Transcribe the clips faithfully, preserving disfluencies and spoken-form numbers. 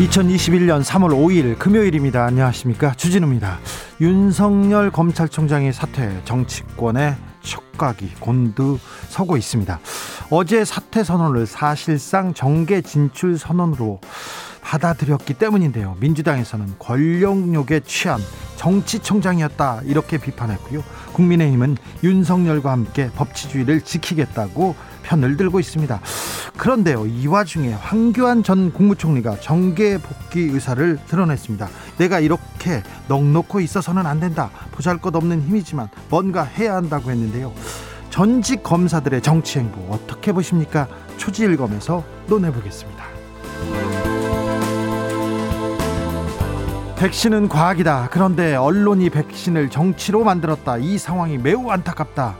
이천이십일년 삼월 오일 금요일입니다. 안녕하십니까, 주진우입니다. 윤석열 검찰총장의 사퇴, 정치권의 촉각이 곤두서고 있습니다. 어제 사퇴 선언을 사실상 정계 진출 선언으로 받아들였기 때문인데요, 민주당에서는 권력욕에 취한 정치총장이었다 이렇게 비판했고요, 국민의힘은 윤석열과 함께 법치주의를 지키겠다고 편을 들고 있습니다. 그런데요, 이 와중에 황교안 전 국무총리가 정계 복귀 의사를 드러냈습니다. 내가 이렇게 넉넉히 있어서는 안 된다, 보잘것없는 힘이지만 뭔가 해야 한다고 했는데요, 전직 검사들의 정치 행보 어떻게 보십니까? 초지일검에서 논해보겠습니다. 백신은 과학이다. 그런데 언론이 백신을 정치로 만들었다. 이 상황이 매우 안타깝다.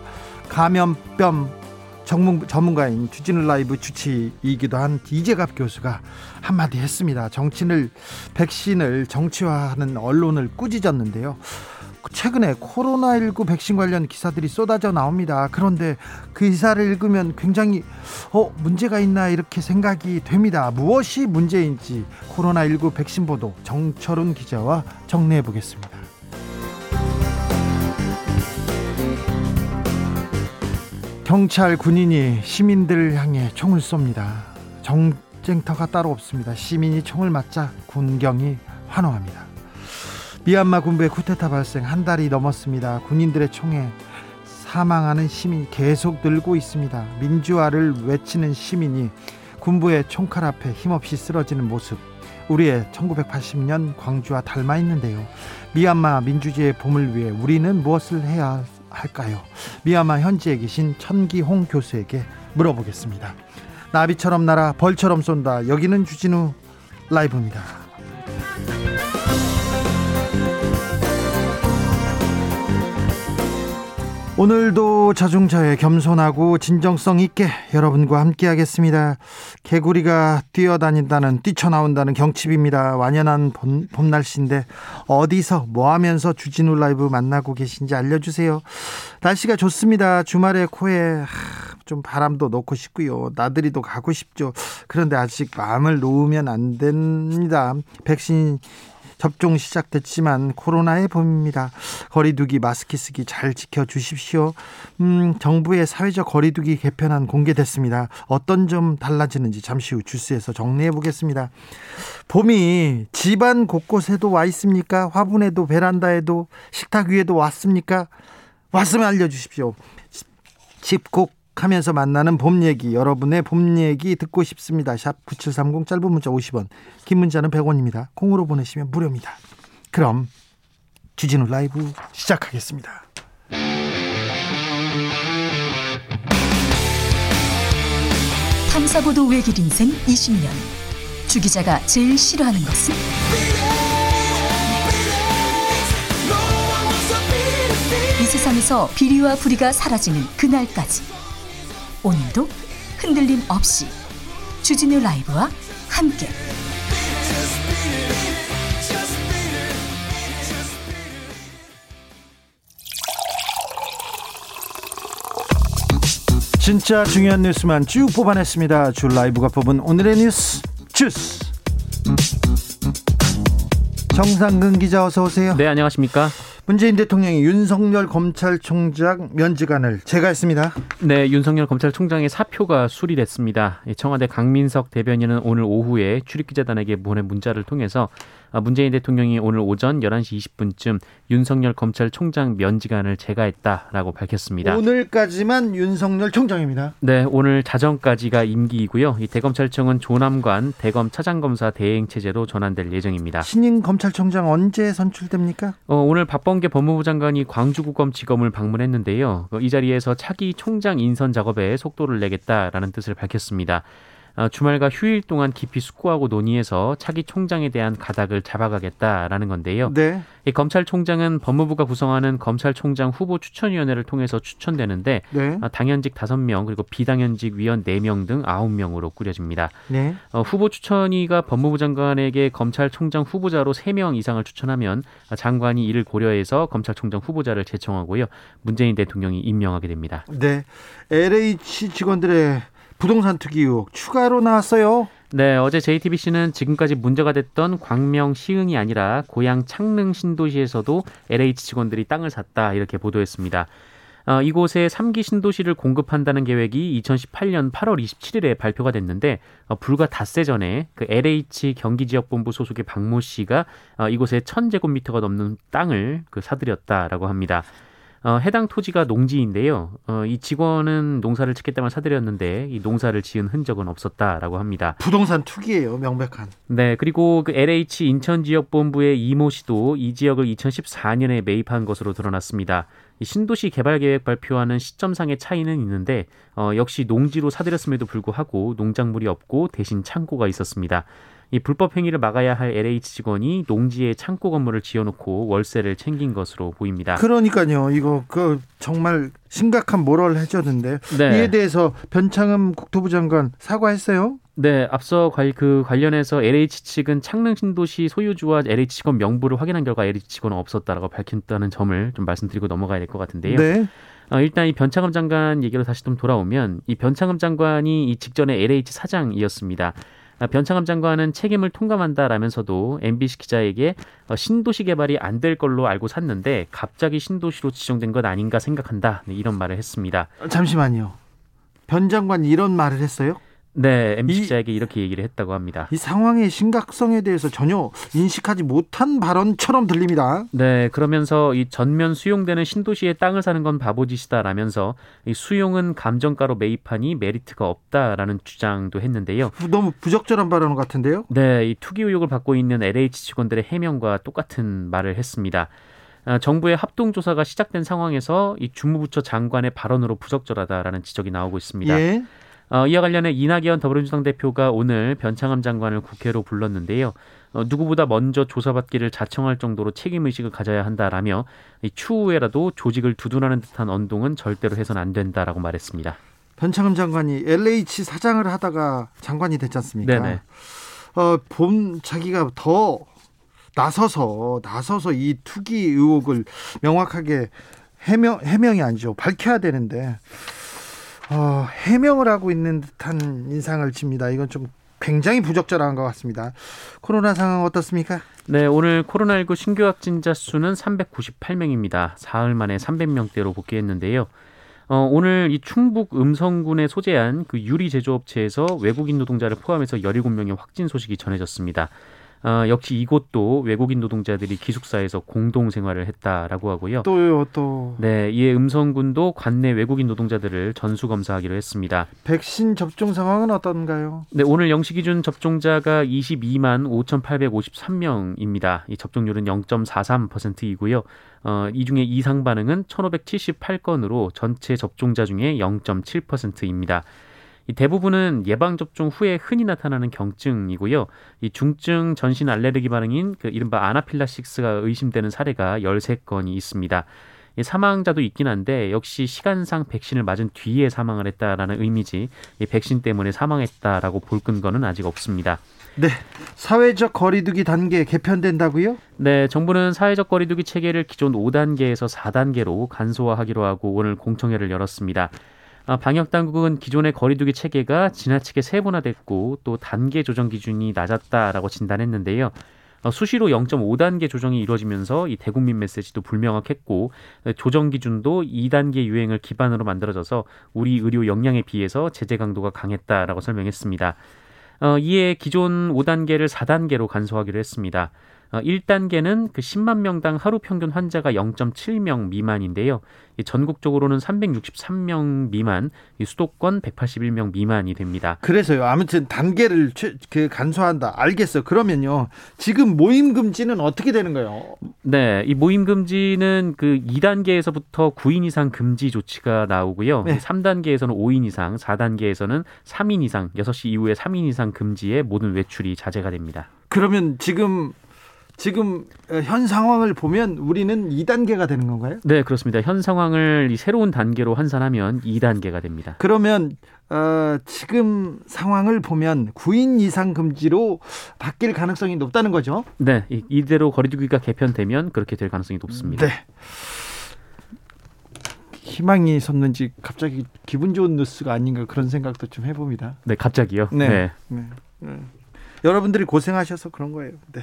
감염병 전문가인 주진우 라이브 주치이기도 한 이재갑 교수가 한마디 했습니다. 정치를 백신을 정치화하는 언론을 꾸짖었는데요, 최근에 코로나십구 백신 관련 기사들이 쏟아져 나옵니다. 그런데 그 기사를 읽으면 굉장히 어 문제가 있나 이렇게 생각이 됩니다. 무엇이 문제인지 코로나십구 백신 보도, 정철훈 기자와 정리해 보겠습니다. 경찰, 군인이 시민들을 향해 총을 쏩니다. 정쟁터가 따로 없습니다. 시민이 총을 맞자 군경이 환호합니다. 미얀마 군부의 쿠데타 발생 한 달이 넘었습니다. 군인들의 총에 사망하는 시민이 계속 늘고 있습니다. 민주화를 외치는 시민이 군부의 총칼 앞에 힘없이 쓰러지는 모습, 우리의 천구백팔십년 광주와 닮아 있는데요. 미얀마 민주주의의 봄을 위해 우리는 무엇을 해야 할까요? 미얀마 현지에 계신 천기홍 교수에게 물어보겠습니다. 나비처럼 날아 벌처럼 쏜다. 여기는 주진우 라이브입니다. 오늘도 자중자애, 겸손하고 진정성 있게 여러분과 함께 하겠습니다. 개구리가 뛰어다닌다는, 뛰쳐나온다는 경칩입니다. 완연한 봄, 봄 날씨인데 어디서 뭐 하면서 주진우 라이브 만나고 계신지 알려주세요. 날씨가 좋습니다. 주말에 코에 하, 좀 바람도 넣고 싶고요, 나들이도 가고 싶죠. 그런데 아직 마음을 놓으면 안 됩니다. 백신 접종 시작됐지만 코로나의 봄입니다. 거리두기, 마스크 쓰기 잘 지켜주십시오. 음, 정부의 사회적 거리두기 개편안 공개됐습니다. 어떤 점 달라지는지 잠시 후 주스에서 정리해보겠습니다. 봄이 집안 곳곳에도 와 있습니까? 화분에도, 베란다에도, 식탁 위에도 왔습니까? 왔으면 알려주십시오. 집콕 하면서 만나는 봄 얘기, 여러분의 봄 얘기 듣고 싶습니다. 샵 구칠삼공, 짧은 문자 오십 원, 긴 문자는 백 원입니다. 콩으로 보내시면 무료입니다. 그럼 주진우 라이브 시작하겠습니다. 탐사보도 외길 인생 이십년, 주 기자가 제일 싫어하는 것은? 이 세상에서 비리와 부리가 사라지는 그날까지 오늘도 흔들림 없이 주진우 라이브와 함께 진짜 중요한 뉴스만 쭉 뽑아냈습니다. 주 라이브가 뽑은 오늘의 뉴스 주스, 정상근 기자 어서 오세요. 네, 안녕하십니까. 문재인 대통령이 윤석열 검찰총장 면직안을 제거했습니다. 네, 윤석열 검찰총장의 사표가 수리됐습니다. 청와대 강민석 대변인은 오늘 오후에 출입기자단에게 보낸 문자를 통해서 문재인 대통령이 오늘 오전 열한 시 이십 분쯤 윤석열 검찰총장 면직안을 제거했다라고 밝혔습니다. 오늘까지만 윤석열 총장입니다. 네, 오늘 자정까지가 임기이고요. 이 대검찰청은 조남관 대검 차장검사 대행체제로 전환될 예정입니다. 신임 검찰총장 언제 선출됩니까? 어, 오늘 박범계 법무부 장관이 광주고검 지검을 방문했는데요. 이 자리에서 차기 총장 인선 작업에 속도를 내겠다라는 뜻을 밝혔습니다. 주말과 휴일 동안 깊이 숙고하고 논의해서 차기 총장에 대한 가닥을 잡아가겠다라는 건데요. 네. 이 검찰총장은 법무부가 구성하는 검찰총장 후보 추천위원회를 통해서 추천되는데 네. 당연직 다섯 명 그리고 비당연직 위원 네 명 등 아홉 명으로 꾸려집니다. 네. 어, 후보 추천위가 법무부 장관에게 검찰총장 후보자로 세 명 이상을 추천하면 장관이 이를 고려해서 검찰총장 후보자를 제청하고요. 문재인 대통령이 임명하게 됩니다. 네. 엘에이치 직원들의 부동산 투기 의혹 추가로 나왔어요. 네, 어제 제이티비씨는 지금까지 문제가 됐던 광명 시흥이 아니라 고양 창릉 신도시에서도 엘에이치 직원들이 땅을 샀다 이렇게 보도했습니다. 어, 이곳에 삼 기 신도시를 공급한다는 계획이 이천십팔 년 팔 월 이십칠 일에 발표가 됐는데 어, 불과 닷새 전에 그 엘에이치 경기지역본부 소속의 박모 씨가 어, 이곳에 천 제곱미터가 넘는 땅을 그 사들였다라고 합니다. 어, 해당 토지가 농지인데요. 어, 이 직원은 농사를 짓겠다만 사들였는데 이 농사를 지은 흔적은 없었다라고 합니다. 부동산 투기예요, 명백한. 네, 그리고 그 엘에이치 인천지역본부의 이모 씨도 이 지역을 이천십사 년에 매입한 것으로 드러났습니다. 이 신도시 개발 계획 발표하는 시점상의 차이는 있는데 어, 역시 농지로 사들였음에도 불구하고 농작물이 없고 대신 창고가 있었습니다. 이 불법 행위를 막아야 할 엘에이치 직원이 농지에 창고 건물을 지어놓고 월세를 챙긴 것으로 보입니다. 그러니까요. 이거 그 정말 심각한 모럴 해저드인데 네. 이에 대해서 변창흠 국토부 장관 사과했어요? 네, 앞서 그 관련해서 엘에이치 측은 창릉 신도시 소유주와 엘에이치 직원 명부를 확인한 결과 엘에이치 직원은 없었다라고 밝혔다는 점을 좀 말씀드리고 넘어가야 될 것 같은데요. 네. 어, 일단 이 변창흠 장관 얘기로 다시 좀 돌아오면 이 변창흠 장관이 이 직전에 엘에이치 사장이었습니다. 변창흠 장관은 책임을 통감한다라면서도 엠비씨 기자에게 신도시 개발이 안 될 걸로 알고 샀는데 갑자기 신도시로 지정된 건 아닌가 생각한다. 네, 이런 말을 했습니다. 잠시만요. 변 장관이 이런 말을 했어요? 네, 엠비씨 이, 기자에게 이렇게 얘기를 했다고 합니다. 이 상황의 심각성에 대해서 전혀 인식하지 못한 발언처럼 들립니다. 네, 그러면서 이 전면 수용되는 신도시에 땅을 사는 건 바보짓이다라면서 이 수용은 감정가로 매입하니 메리트가 없다라는 주장도 했는데요. 너무 부적절한 발언 같은데요? 네, 이 투기 의혹을 받고 있는 엘에이치 직원들의 해명과 똑같은 말을 했습니다. 정부의 합동조사가 시작된 상황에서 이 주무부처 장관의 발언으로 부적절하다라는 지적이 나오고 있습니다. 예. 어, 이와 관련해 이낙연 더불어민주당 대표가 오늘 변창흠 장관을 국회로 불렀는데요. 어, 누구보다 먼저 조사받기를 자청할 정도로 책임의식을 가져야 한다라며 이 추후에라도 조직을 두둔하는 듯한 언동은 절대로 해서는 안 된다라고 말했습니다. 변창흠 장관이 엘에이치 사장을 하다가 장관이 됐지 않습니까? 네네. 어, 본 자기가 더 나서서 나서서 이 투기 의혹을 명확하게 해명, 해명이 아니죠. 밝혀야 되는데 어, 해명을 하고 있는 듯한 인상을 칩니다. 이건 좀 굉장히 부적절한 것 같습니다. 코로나 상황 어떻습니까? 네, 오늘 코로나십구 신규 확진자 수는 삼백구십팔 명입니다. 사흘 만에 삼백 명대로 복귀했는데요. 어, 오늘 이 충북 음성군에 소재한 그 유리 제조업체에서 외국인 노동자를 포함해서 열일곱 명의 확진 소식이 전해졌습니다. 어, 역시 이곳도 외국인 노동자들이 기숙사에서 공동 생활을 했다라고 하고요. 또요, 또. 네, 이에 음성군도 관내 외국인 노동자들을 전수 검사하기로 했습니다. 백신 접종 상황은 어떤가요? 네, 오늘 영 시 기준 접종자가 이십이만 오천팔백오십삼 명입니다. 이 접종률은 영 점 사삼 퍼센트이고요. 어, 이 중에 이상 반응은 천오백칠십팔 건으로 전체 접종자 중에 영 점 칠 퍼센트입니다. 이 대부분은 예방접종 후에 흔히 나타나는 경증이고요. 이 중증 전신 알레르기 반응인 그 이른바 아나필락시스가 의심되는 사례가 열세 건이 있습니다. 이 사망자도 있긴 한데 역시 시간상 백신을 맞은 뒤에 사망을 했다라는 의미지 이 백신 때문에 사망했다라고 볼 근거는 아직 없습니다. 네, 사회적 거리두기 단계 개편된다고요? 네, 정부는 사회적 거리두기 체계를 기존 오 단계에서 사 단계로 간소화하기로 하고 오늘 공청회를 열었습니다. 방역당국은 기존의 거리두기 체계가 지나치게 세분화됐고 또 단계 조정 기준이 낮았다라고 진단했는데요. 수시로 영 점 오 단계 조정이 이루어지면서 이 대국민 메시지도 불명확했고 조정 기준도 이 단계 유행을 기반으로 만들어져서 우리 의료 역량에 비해서 제재 강도가 강했다라고 설명했습니다. 이에 기존 오 단계를 사 단계로 간소화하기로 했습니다. 일 단계는 그 십만 명당 하루 평균 환자가 영 점 칠 명 미만인데요. 전국적으로는 삼백육십삼 명 미만, 수도권 백팔십일 명 미만이 됩니다. 그래서요. 아무튼 단계를 간소화한다. 알겠어요. 그러면요. 지금 모임 금지는 어떻게 되는 거예요? 네. 이 모임 금지는 그 이 단계에서부터 구 인 이상 금지 조치가 나오고요. 네. 삼 단계에서는 오 인 이상, 사 단계에서는 삼 인 이상, 여섯 시 이후에 삼 인 이상 금지에 모든 외출이 자제가 됩니다. 그러면 지금 지금 현 상황을 보면 우리는 이 단계가 되는 건가요? 네, 그렇습니다. 현 상황을 이 새로운 단계로 환산하면 이 단계가 됩니다. 그러면 어, 지금 상황을 보면 구 인 이상 금지로 바뀔 가능성이 높다는 거죠? 네, 이대로 거리두기가 개편되면 그렇게 될 가능성이 높습니다. 네. 희망이 섰는지 갑자기 기분 좋은 뉴스가 아닌가 그런 생각도 좀 해봅니다. 네, 갑자기요? 네. 네. 네. 네. 여러분들이 고생하셔서 그런 거예요. 네.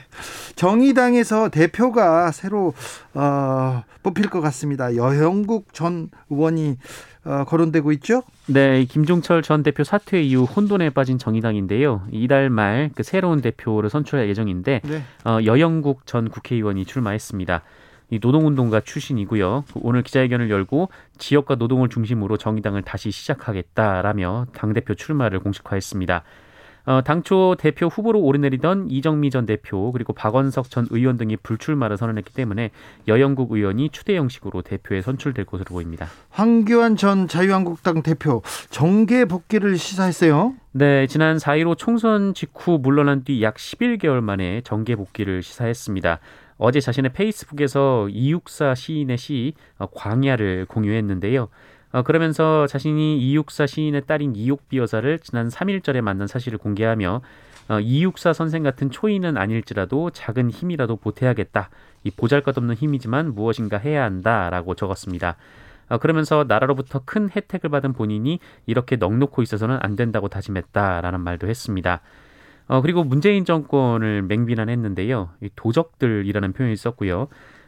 정의당에서 대표가 새로 어, 뽑힐 것 같습니다. 여영국 전 의원이 어, 거론되고 있죠? 네, 김종철 전 대표 사퇴 이후 혼돈에 빠진 정의당인데요. 이달 말 그 새로운 대표를 선출할 예정인데 네. 어, 여영국 전 국회의원이 출마했습니다. 이 노동운동가 출신이고요. 오늘 기자회견을 열고 지역과 노동을 중심으로 정의당을 다시 시작하겠다라며 당대표 출마를 공식화했습니다. 어, 당초 대표 후보로 오르내리던 이정미 전 대표 그리고 박원석 전 의원 등이 불출마를 선언했기 때문에 여영국 의원이 추대 형식으로 대표에 선출될 것으로 보입니다. 황교안 전 자유한국당 대표 정계 복귀를 시사했어요. 네, 지난 사 일오 총선 직후 물러난 뒤 약 십일 개월 만에 정계 복귀를 시사했습니다. 어제 자신의 페이스북에서 이육사 시인의 시 광야를 공유했는데요. 그러면서 자신이 이육사 시인의 딸인 이옥비 여사를 지난 삼 일절에 만난 사실을 공개하며 이육사 선생 같은 초인은 아닐지라도 작은 힘이라도 보태야겠다. 이 보잘것없는 힘이지만 무엇인가 해야 한다라고 적었습니다. 그러면서 나라로부터 큰 혜택을 받은 본인이 이렇게 넉놓고 있어서는 안 된다고 다짐했다라는 말도 했습니다. 그리고 문재인 정권을 맹비난했는데요. 도적들이라는 표현을 썼고요.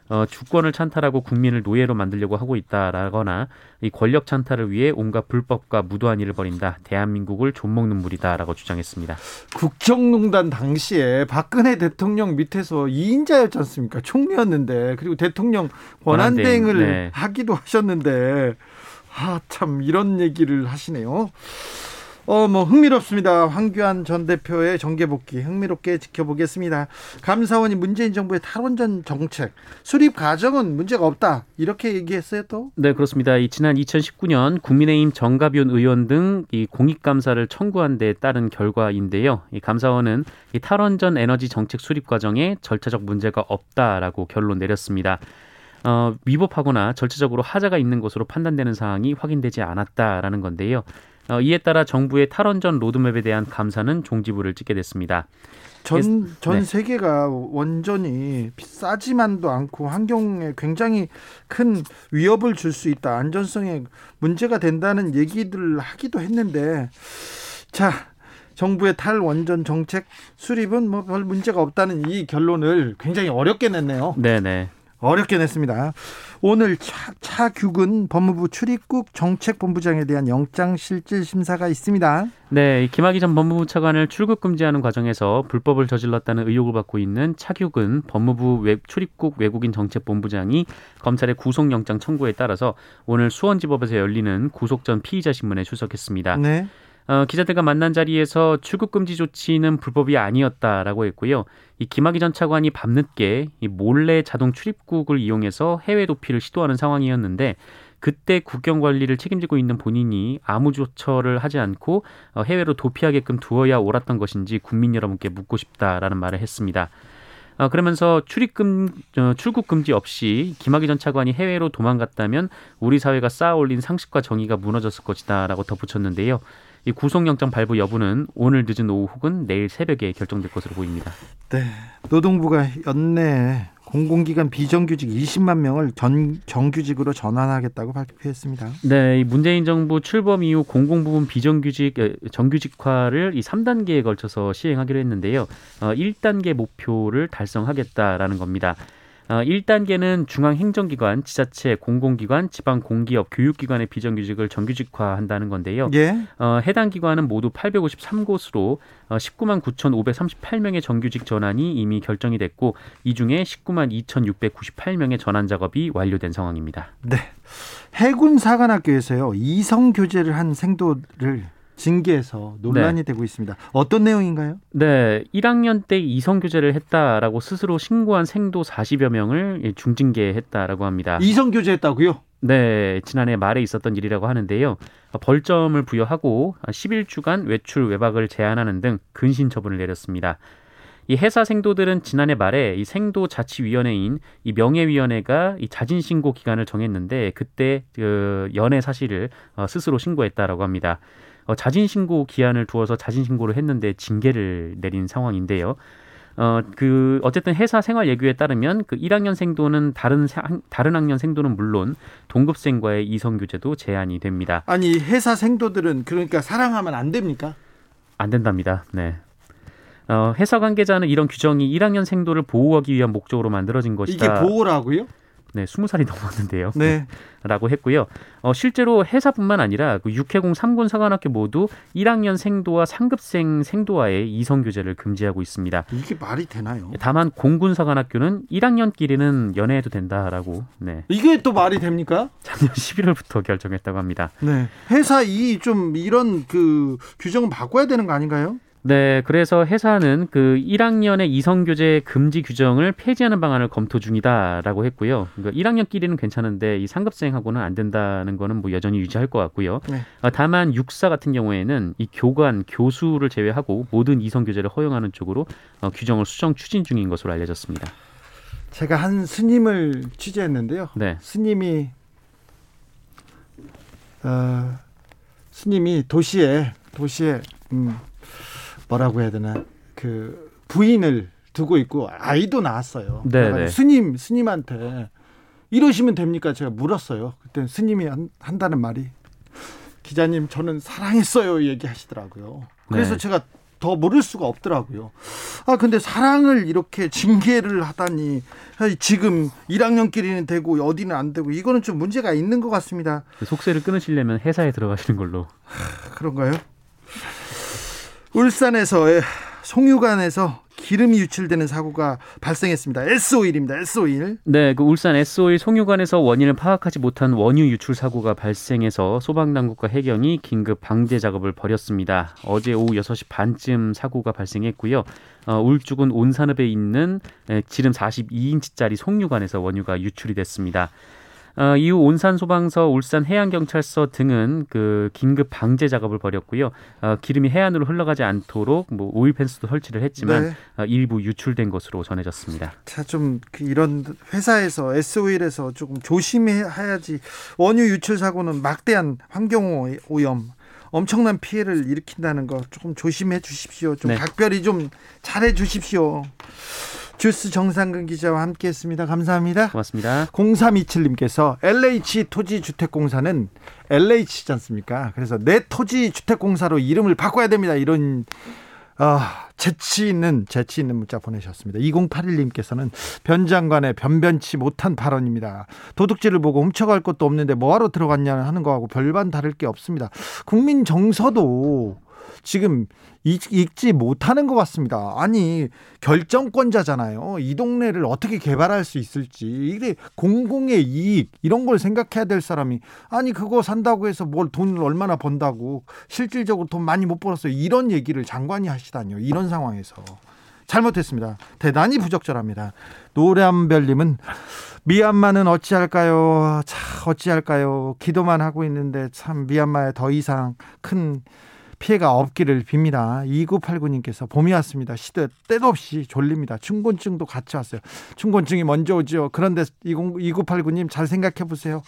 어, 주권을 찬탈하고 국민을 노예로 만들려고 하고 있다라거나 이 권력 찬탈을 위해 온갖 불법과 무도한 일을 벌인다. 대한민국을 좀먹는 물이다라고 주장했습니다. 국정농단 당시에 박근혜 대통령 밑에서 이 인자였지 않습니까? 총리였는데 그리고 대통령 권한대행을 권한대행, 네. 하기도 하셨는데 아, 참 이런 얘기를 하시네요. 어, 뭐 흥미롭습니다. 황교안 전 대표의 정계복귀 흥미롭게 지켜보겠습니다. 감사원이 문재인 정부의 탈원전 정책 수립 과정은 문제가 없다 이렇게 얘기했어요 또? 네, 그렇습니다. 이 지난 이천십구 년 국민의힘 정가빈 의원 등 이 공익감사를 청구한 데 따른 결과인데요. 이 감사원은 이 탈원전 에너지 정책 수립 과정에 절차적 문제가 없다라고 결론 내렸습니다. 어, 위법하거나 절차적으로 하자가 있는 것으로 판단되는 사항이 확인되지 않았다라는 건데요. 어, 이에 따라 정부의 탈원전 로드맵에 대한 감사는 종지부를 찍게 됐습니다. 전, 전 네. 세계가 원전이 싸지만도 않고 환경에 굉장히 큰 위협을 줄 수 있다. 안전성에 문제가 된다는 얘기들을 하기도 했는데 자, 정부의 탈원전 정책 수립은 뭐 별 문제가 없다는 이 결론을 굉장히 어렵게 냈네요. 네네. 어렵게 냈습니다. 오늘 차, 차규근 법무부 출입국 정책본부장에 대한 영장실질심사가 있습니다. 네, 김학의 전 법무부 차관을 출국 금지하는 과정에서 불법을 저질렀다는 의혹을 받고 있는 차규근 법무부 외, 출입국 외국인 정책본부장이 검찰의 구속영장 청구에 따라서 오늘 수원지법에서 열리는 구속 전 피의자 신문에 출석했습니다. 네. 어, 기자들과 만난 자리에서 출국금지 조치는 불법이 아니었다라고 했고요. 이 김학의 전 차관이 밤늦게 이 몰래 자동 출입국을 이용해서 해외 도피를 시도하는 상황이었는데 그때 국경 관리를 책임지고 있는 본인이 아무 조처를 하지 않고 어, 해외로 도피하게끔 두어야 옳았던 것인지 국민 여러분께 묻고 싶다라는 말을 했습니다. 아, 그러면서 출입금, 어, 출국 금지 없이 김학의 전 차관이 해외로 도망갔다면 우리 사회가 쌓아올린 상식과 정의가 무너졌을 것이다 라고 덧붙였는데요. 이 구속영장 발부 여부는 오늘 늦은 오후 혹은 내일 새벽에 결정될 것으로 보입니다. 네, 노동부가 연내에 공공기관 비정규직 이십만 명을 전, 정규직으로 전환하겠다고 발표했습니다. 네, 문재인 정부 출범 이후 공공부문 비정규직 정규직화를 이 삼 단계에 걸쳐서 시행하기로 했는데요. 어, 일 단계 목표를 달성하겠다라는 겁니다. 일 단계는 중앙행정기관, 지자체, 공공기관, 지방공기업, 교육기관의 비정규직을 정규직화한다는 건데요. 예. 어, 해당 기관은 모두 팔백오십삼 곳으로 십구만 구천오백삼십팔 명의 정규직 전환이 이미 결정이 됐고, 이 중에 십구만 이천육백구십팔 명의 전환 작업이 완료된 상황입니다. 네, 해군 사관학교에서요 이성 교제를 한 생도를 징계해서 논란이 네. 되고 있습니다. 어떤 내용인가요? 네, 일 학년 때 이성교제를 했다라고 스스로 신고한 생도 사십여 명을 중징계했다라고 합니다. 이성교제했다고요? 네, 지난해 말에 있었던 일이라고 하는데요. 벌점을 부여하고 십일 주간 외출 외박을 제한하는 등 근신 처분을 내렸습니다. 이 해사 생도들은 지난해 말에 이 생도 자치위원회인 이 명예위원회가 이 자진 신고 기간을 정했는데 그때 그 연애 사실을 스스로 신고했다라고 합니다. 어, 자진신고 기한을 두어서 자진신고를 했는데 징계를 내린 상황인데요. 어, 그, 어쨌든 회사 생활 예규에 따르면 그 일 학년 생도는 다른, 다른 학년 생도는 물론 동급생과의 이성교제도 제한이 됩니다. 아니, 회사 생도들은 그러니까 사랑하면 안 됩니까? 안 된답니다. 네. 어, 회사 관계자는 이런 규정이 일 학년 생도를 보호하기 위한 목적으로 만들어진 것이다. 이게 보호라고요? 네, 스무 살이 넘었는데요. 네. 라고 했고요. 어, 실제로 회사뿐만 아니라 그 육해공 삼군 사관학교 모두 일 학년 생도와 상급생 생도와의 이성교제를 금지하고 있습니다. 이게 말이 되나요? 다만 공군 사관학교는 일 학년끼리는 연애해도 된다라고. 네. 이게 또 말이 됩니까? 작년 십일월부터 결정했다고 합니다. 네. 회사 이 좀 이런 그 규정을 바꿔야 되는 거 아닌가요? 네, 그래서 회사는 그 일 학년의 이성교제 금지 규정을 폐지하는 방안을 검토 중이다라고 했고요. 그러니까 일 학년끼리는 괜찮은데 이 상급생하고는 안 된다는 거는 뭐 여전히 유지할 것 같고요. 네. 다만 육사 같은 경우에는 이 교관, 교수를 제외하고 모든 이성교제를 허용하는 쪽으로 어, 규정을 수정 추진 중인 것으로 알려졌습니다. 제가 한 스님을 취재했는데요. 네. 스님이 어, 스님이 도시에 도시에 음. 뭐라고 해야 되나 그 부인을 두고 있고 아이도 낳았어요. 네. 스님 스님한테 이러시면 됩니까? 제가 물었어요. 그때 스님이 한, 한다는 말이 기자님 저는 사랑했어요 얘기하시더라고요. 그래서 네. 제가 더 모를 수가 없더라고요. 아 근데 사랑을 이렇게 징계를 하다니 지금 일 학년끼리는 되고 어디는 안 되고 이거는 좀 문제가 있는 것 같습니다. 속세를 끊으시려면 회사에 들어가시는 걸로. 하, 그런가요? 울산에서 송유관에서 기름이 유출되는 사고가 발생했습니다. 에스오일입니다. 에스오일. 네, 그 울산 에스오일 송유관에서 원인을 파악하지 못한 원유 유출 사고가 발생해서 소방당국과 해경이 긴급 방제 작업을 벌였습니다. 어제 오후 여섯 시 반쯤 사고가 발생했고요. 어, 울주군 온산읍에 있는 지름 사십이 인치짜리 송유관에서 원유가 유출이 됐습니다. 어, 이후 온산소방서, 울산해양경찰서 등은 그 긴급 방제 작업을 벌였고요. 어, 기름이 해안으로 흘러가지 않도록 뭐 오일 펜스도 설치를 했지만 네. 어, 일부 유출된 것으로 전해졌습니다. 자, 좀 이런 회사에서 에스오일에서 조금 조심해야지. 원유 유출 사고는 막대한 환경 오염, 엄청난 피해를 일으킨다는 거 조금 조심해 주십시오. 좀 네. 각별히 좀 잘해 주십시오. 주스 정상근 기자와 함께했습니다. 감사합니다. 고맙습니다. 공삼이칠님께서 엘에이치 토지주택공사는 엘에이치지 않습니까? 그래서 내 토지주택공사로 이름을 바꿔야 됩니다. 이런 어, 재치 있는 재치 있는 문자 보내셨습니다. 이공팔일님께서는 변 장관의 변변치 못한 발언입니다. 도둑질을 보고 훔쳐갈 것도 없는데 뭐하러 들어갔냐 하는 거하고 별반 다를 게 없습니다. 국민 정서도 지금 읽지 못하는 것 같습니다. 아니 결정권자잖아요. 이 동네를 어떻게 개발할 수 있을지, 이게 공공의 이익 이런 걸 생각해야 될 사람이 아니 그거 산다고 해서 뭘 돈을 얼마나 번다고 실질적으로 돈 많이 못 벌었어요. 이런 얘기를 장관이 하시다니요. 이런 상황에서 잘못했습니다. 대단히 부적절합니다. 노란별님은 미얀마는 어찌할까요? 자, 어찌할까요? 기도만 하고 있는데 참 미얀마에 더 이상 큰 피해가 없기를 빕니다. 이구팔구님께서 봄이 왔습니다. 시대 때도 없이 졸립니다. 춘곤증도 같이 왔어요. 춘곤증이 먼저 오죠. 그런데 이구팔구님 잘 생각해 보세요.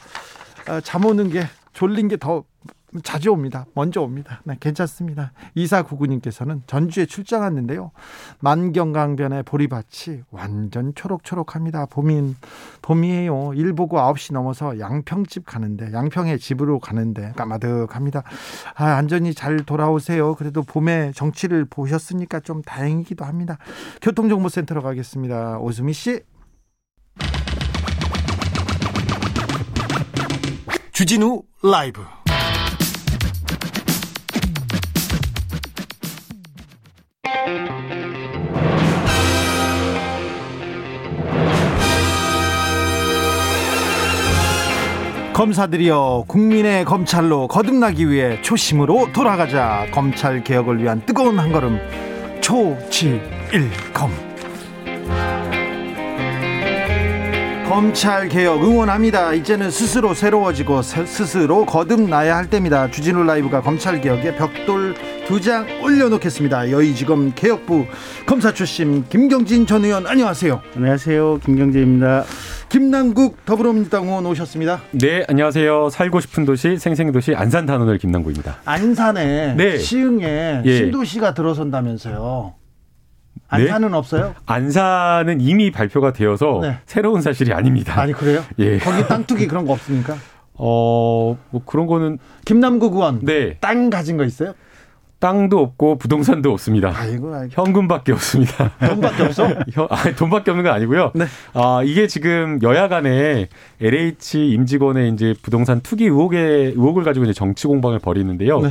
어, 잠 오는 게 졸린 게 더 자주 옵니다. 먼저 옵니다. 네, 괜찮습니다. 이사구구님께서는 전주에 출장 왔는데요. 만경강변의 보리밭이 완전 초록초록합니다. 봄인, 봄이에요. 일 보고 아홉 시 넘어서 양평집 가는데, 양평에 집으로 가는데 까마득합니다. 아, 안전히 잘 돌아오세요. 그래도 봄에 정치를 보셨으니까 좀 다행이기도 합니다. 교통정보센터로 가겠습니다. 오수미 씨. 주진우 라이브. 검사들이여, 국민의 검찰로 거듭나기 위해 초심으로 돌아가자. 검찰 개혁을 위한 뜨거운 한 걸음, 초지일검. 검찰 개혁 응원합니다. 이제는 스스로 새로워지고 스스로 거듭나야 할 때입니다. 주진우 라이브가 검찰 개혁에 벽돌 두 장 올려놓겠습니다. 여의지검 개혁부 검사 출신 김경진 전 의원, 안녕하세요. 안녕하세요, 김경진입니다. 김남국 더불어민주당 의원 오셨습니다. 네, 안녕하세요. 살고 싶은 도시, 생생도시, 안산 단원을 김남국입니다. 안산에, 네, 시흥에, 예, 신도시가 들어선다면서요. 안산은, 네, 없어요? 안산은 이미 발표가 되어서, 네, 새로운 사실이 아닙니다. 아니, 그래요? 예. 거기 땅 투기 그런 거 없습니까? 어, 뭐 그런 거는. 김남국 의원, 네, 땅 가진 거 있어요? 땅도 없고 부동산도 없습니다. 아이고, 아이고. 현금밖에 없습니다. 돈밖에 없어? 아, 돈밖에 없는 건 아니고요. 네. 아, 이게 지금 여야 간에 엘에이치 임직원의 이제 부동산 투기 의혹에, 의혹을 가지고 이제 정치 공방을 벌이는데요. 네.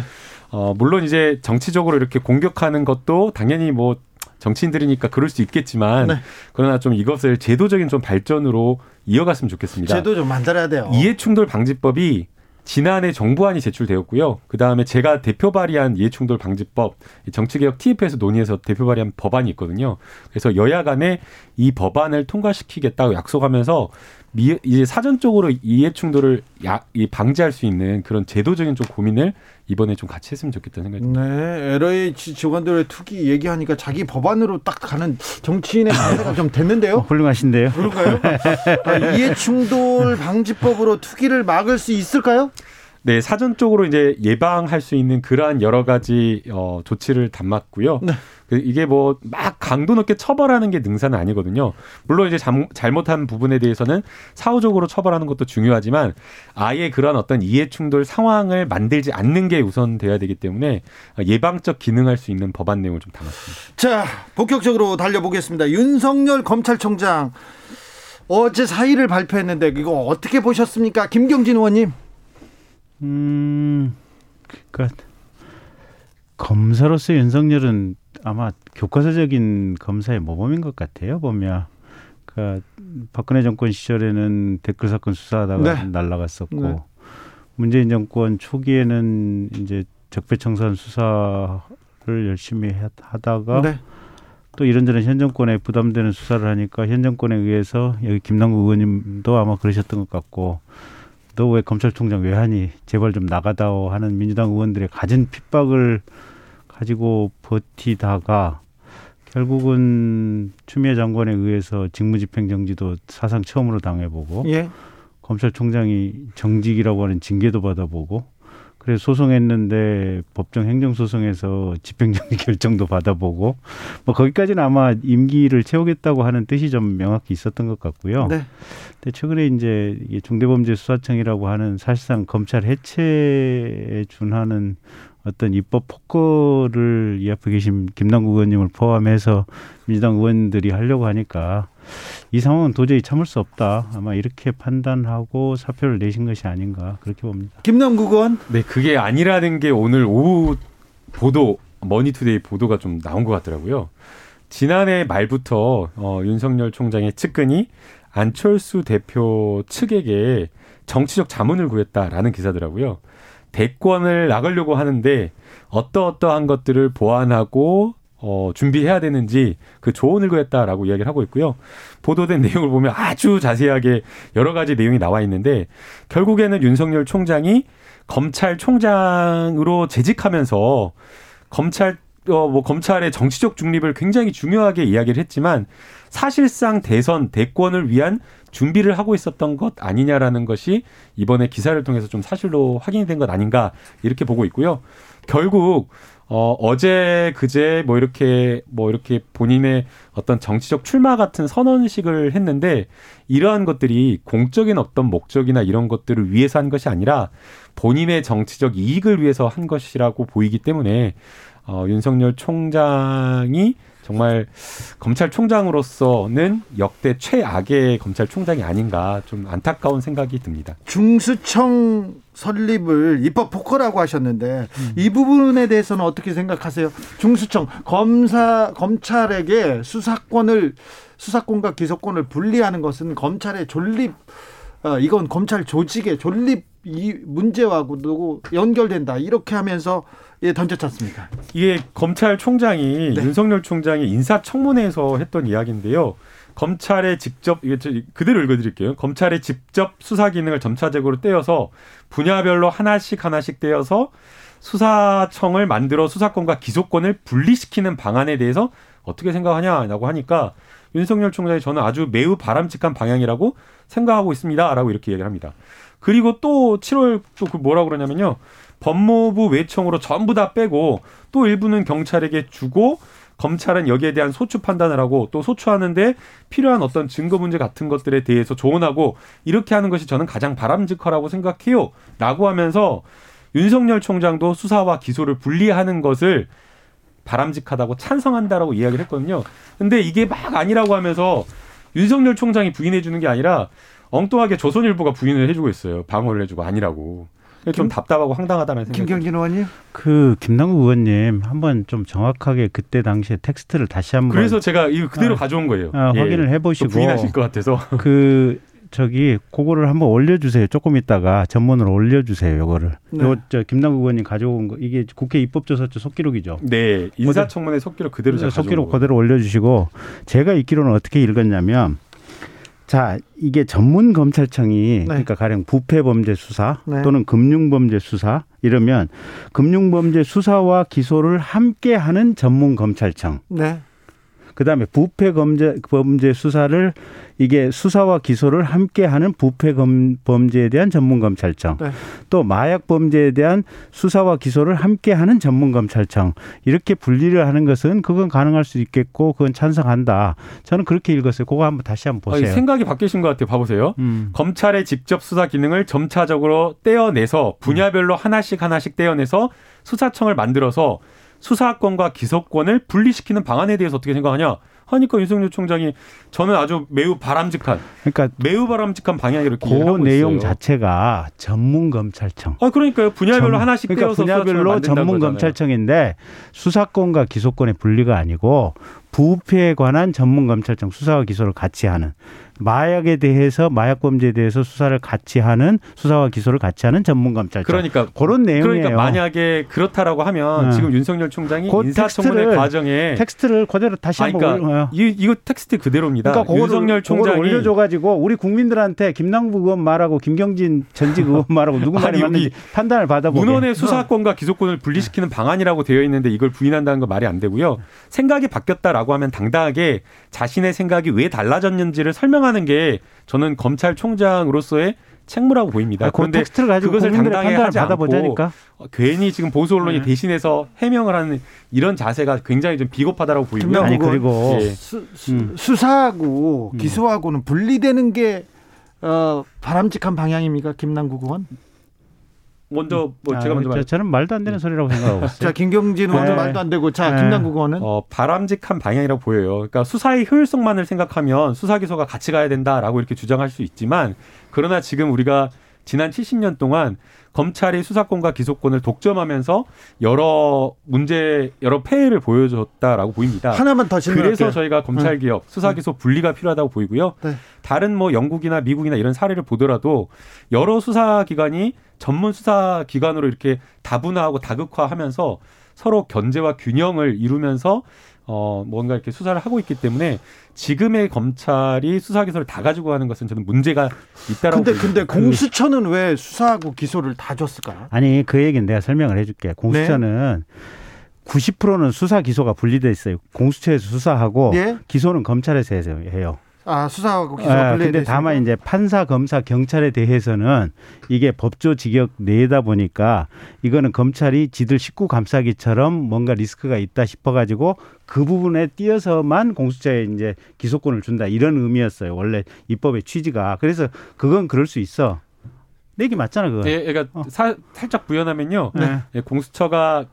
어, 물론 이제 정치적으로 이렇게 공격하는 것도 당연히 뭐 정치인들이니까 그럴 수 있겠지만, 네, 그러나 좀 이것을 제도적인 좀 발전으로 이어갔으면 좋겠습니다. 제도 좀 만들어야 돼요. 이해충돌 방지법이 지난해 정부안이 제출되었고요. 그다음에 제가 대표 발의한 이해충돌 방지법, 정치개혁 티에프에서 논의해서 대표 발의한 법안이 있거든요. 그래서 여야 간에 이 법안을 통과시키겠다고 약속하면서 미, 이제 사전적으로 이해충돌을 야, 방지할 수 있는 그런 제도적인 좀 고민을 이번에 좀 같이 했으면 좋겠다는 생각입니다. 네, 엘에이치 직원들의 투기 얘기하니까 자기 법안으로 딱 가는 정치인의 상태가 좀 됐는데요. 훌륭하신데요. 그런가요? 아, 이해충돌 방지법으로 투기를 막을 수 있을까요? 네, 사전적으로 이제 예방할 수 있는 그러한 여러 가지 어, 조치를 담았고요. 네. 이게 뭐 막 강도 높게 처벌하는 게 능사는 아니거든요. 물론 이제 잠, 잘못한 부분에 대해서는 사후적으로 처벌하는 것도 중요하지만 아예 그런 어떤 이해충돌 상황을 만들지 않는 게 우선 돼야 되기 때문에 예방적 기능할 수 있는 법안 내용을 좀 담았습니다. 자, 본격적으로 달려보겠습니다. 윤석열 검찰총장 어제 사의를 발표했는데 이거 어떻게 보셨습니까, 김경진 의원님? 음, 그러니까 검사로서 윤석열은 아마 교과서적인 검사의 모범인 것 같아요, 보면. 그러니까 박근혜 정권 시절에는 댓글 사건 수사하다가, 네, 날아갔었고, 네, 문재인 정권 초기에는 이제 적폐청산 수사를 열심히 하다가, 네, 또 이런저런 현 정권에 부담되는 수사를 하니까 현 정권에 의해서, 여기 김남국 의원님도 아마 그러셨던 것 같고, 너 왜 검찰총장 왜 하니, 제발 좀 나가다오 하는 민주당 의원들의 가진 핍박을 가지고 버티다가 결국은 추미애 장관에 의해서 직무집행정지도 사상 처음으로 당해보고, 예, 검찰총장이 정직이라고 하는 징계도 받아보고, 그래서 소송했는데 법정행정소송에서 집행정지 결정도 받아보고, 뭐 거기까지는 아마 임기를 채우겠다고 하는 뜻이 좀 명확히 있었던 것 같고요. 네. 근데 최근에 이제 중대범죄수사청이라고 하는 사실상 검찰 해체에 준하는 어떤 입법 폭거를 이 앞에 계신 김남국 의원님을 포함해서 민주당 의원들이 하려고 하니까 이 상황은 도저히 참을 수 없다, 아마 이렇게 판단하고 사표를 내신 것이 아닌가, 그렇게 봅니다. 김남국 의원? 네, 그게 아니라는 게 오늘 오후 보도, 머니투데이 보도가 좀 나온 것 같더라고요. 지난해 말부터 어, 윤석열 총장의 측근이 안철수 대표 측에게 정치적 자문을 구했다라는 기사더라고요. 대권을 나가려고 하는데 어떠어떠한 것들을 보완하고 어, 준비해야 되는지 그 조언을 구했다라고 이야기를 하고 있고요. 보도된 내용을 보면 아주 자세하게 여러 가지 내용이 나와 있는데, 결국에는 윤석열 총장이 검찰총장으로 재직하면서 검찰, 어, 뭐 검찰의 정치적 중립을 굉장히 중요하게 이야기를 했지만 사실상 대선, 대권을 위한 준비를 하고 있었던 것 아니냐라는 것이 이번에 기사를 통해서 좀 사실로 확인이 된 것 아닌가, 이렇게 보고 있고요. 결국 어, 어제 그제 뭐 이렇게 뭐 이렇게 본인의 어떤 정치적 출마 같은 선언식을 했는데, 이러한 것들이 공적인 어떤 목적이나 이런 것들을 위해서 한 것이 아니라 본인의 정치적 이익을 위해서 한 것이라고 보이기 때문에 어, 윤석열 총장이 정말 검찰총장으로서는 역대 최악의 검찰총장이 아닌가 좀 안타까운 생각이 듭니다. 중수청 설립을 입법 포커라고 하셨는데 음. 이 부분에 대해서는 어떻게 생각하세요? 중수청 검사 검찰에게 수사권을 수사권과 기소권을 분리하는 것은 검찰의 존립 어, 이건 검찰 조직의 존립 이 문제와도 연결된다 이렇게 하면서 예, 던졌지 않습니까? 이게 검찰총장이 네. 윤석열 총장이 인사청문회에서 했던 이야기인데요. 검찰의 직접 이게 그대로 읽어드릴게요. 검찰의 직접 수사 기능을 점차적으로 떼어서 분야별로 하나씩 하나씩 떼어서 수사청을 만들어 수사권과 기소권을 분리시키는 방안에 대해서 어떻게 생각하냐라고 하니까 윤석열 총장이 저는 아주 매우 바람직한 방향이라고 생각하고 있습니다라고 이렇게 얘기를 합니다. 그리고 또 칠월 또 그 뭐라고 그러냐면요. 법무부 외청으로 전부 다 빼고 또 일부는 경찰에게 주고 검찰은 여기에 대한 소추 판단을 하고 또 소추하는데 필요한 어떤 증거 문제 같은 것들에 대해서 조언하고 이렇게 하는 것이 저는 가장 바람직하라고 생각해요. 라고 하면서 윤석열 총장도 수사와 기소를 분리하는 것을 바람직하다고 찬성한다라고 이야기를 했거든요. 근데 이게 막 아니라고 하면서 윤석열 총장이 부인해 주는 게 아니라 엉뚱하게 조선일보가 부인을 해주고 있어요. 방어를 해주고 아니라고. 좀 답답하고 황당하다는 생각이. 김경진 의원님, 그 김남국 의원님 한번 좀 정확하게 그때 당시에 텍스트를 다시 한번. 그래서 제가 이 그대로 아, 가져온 거예요. 아, 예. 확인을 해보시고 부인하실 것 같아서. 그 저기 그거를 한번 올려주세요. 조금 있다가 전문으로 올려주세요. 이거를. 네. 요 저 김남국 의원님 가져온 거 이게 국회 입법조사처 속기록이죠. 네, 인사청문회 속기록 그대로 제가 가져온 속기록 그대로 올려주시고 제가 읽기로는 어떻게 읽었냐면. 자, 이게 전문 검찰청이 네. 그러니까 가령 부패 범죄 수사 네. 또는 금융 범죄 수사 이러면 금융 범죄 수사와 기소를 함께 하는 전문 검찰청. 네. 그다음에 부패 범죄 범죄 수사를 이게 수사와 기소를 함께 하는 부패 검, 범죄에 대한 전문 검찰청. 네. 또 마약 범죄에 대한 수사와 기소를 함께 하는 전문 검찰청. 이렇게 분리를 하는 것은 그건 가능할 수 있겠고 그건 찬성한다. 저는 그렇게 읽었어요. 그거 한번 다시 한번 보세요. 아니, 생각이 바뀌신 것 같아요. 봐 보세요. 음. 검찰의 직접 수사 기능을 점차적으로 떼어내서 분야별로 음. 하나씩 하나씩 떼어내서 수사청을 만들어서 수사권과 기소권을 분리시키는 방안에 대해서 어떻게 생각하냐 하니까 윤석열 총장이 저는 아주 매우 바람직한 그러니까 매우 바람직한 방향으로 그 하고 내용 있어요. 자체가 전문 검찰청. 아 그러니까요. 분야별로 전, 하나씩 그러니까 떼어서 분야별로 전문 검찰청인데 수사권과 기소권의 분리가 아니고 부패에 관한 전문 검찰청 수사와 기소를 같이 하는 마약에 대해서 마약 범죄에 대해서 수사를 같이 하는 수사와 기소를 같이 하는 전문 검찰청. 그러니까 그런 내용이에요. 그러니까 만약에 그렇다라고 하면 응. 지금 윤석열 총장이 그 인사청문회 텍스트를, 과정에 텍스트를 그대로 다시 한번 그러니까 올려요. 이 이거 텍스트 그대로입니다. 그러니까 그거를, 윤석열 총장이 올려줘 가지고 우리 국민들한테 김남국 의원 말하고 김경진 전직 의원 말하고 누구 말이 맞는지 판단을 받아보게. 문헌의 수사권과 기소권을 분리시키는 방안이라고 되어 있는데 이걸 부인한다는 건 말이 안 되고요. 생각이 바뀌었다라고 하면 당당하게 자신의 생각이 왜 달라졌는지를 설명하는 하는 게 저는 검찰총장으로서의 책무라고 보입니다. 아, 그런데 그것을 당당히 하지 않고 보자니까. 괜히 지금 보수 언론이 네. 대신해서 해명을 하는 이런 자세가 굉장히 좀 비겁하다라고 보이고요. 아니 그리고 예. 수, 수, 음. 수사하고 기소하고는 분리되는 게 어, 바람직한 방향입니까, 김남국 의원? 먼저 뭐 아, 제가 먼저 말... 저는 말도 안 되는 소리라고 생각하고 있어요. 자, 김경진 의원도 네. 말도 안 되고 자, 네. 김남국 의원은 어, 바람직한 방향이라고 보여요. 그러니까 수사의 효율성만을 생각하면 수사 기소가 같이 가야 된다라고 이렇게 주장할 수 있지만 그러나 지금 우리가 지난 칠십 년 동안 검찰이 수사권과 기소권을 독점하면서 여러 문제, 여러 폐해를 보여줬다라고 보입니다. 하나만 더 질문할게요. 그래서 저희가 검찰개혁, 응. 수사기소 분리가 필요하다고 보이고요. 네. 다른 뭐 영국이나 미국이나 이런 사례를 보더라도 여러 수사기관이 전문 수사기관으로 이렇게 다분화하고 다극화하면서 서로 견제와 균형을 이루면서 어, 뭔가 이렇게 수사를 하고 있기 때문에 지금의 검찰이 수사 기소를 다 가지고 가는 것은 저는 문제가 있다라고. 근데 근데 공수처는 그, 왜 수사하고 기소를 다 줬을까요? 아니 그 얘기는 내가 설명을 해줄게. 공수처는 네. 구십 퍼센트는 수사 기소가 분리돼 있어요. 공수처에서 수사하고 네? 기소는 검찰에서 해요. 아 수사하고 기소가 분리돼. 근데 다만 이제 판사, 검사, 경찰에 대해서는 이게 법조직역 내다 보니까 이거는 검찰이 지들 식구 감싸기처럼 뭔가 리스크가 있다 싶어가지고 그 부분에 띄어서만 공수처에 이제 기소권을 준다 이런 의미였어요. 원래 입법의 취지가. 그래서 그건 그럴 수 있어. 내 얘기 맞잖아 그거. 예, 그러니까 어. 사, 살짝 부연하면요. 네. 예, 공수처가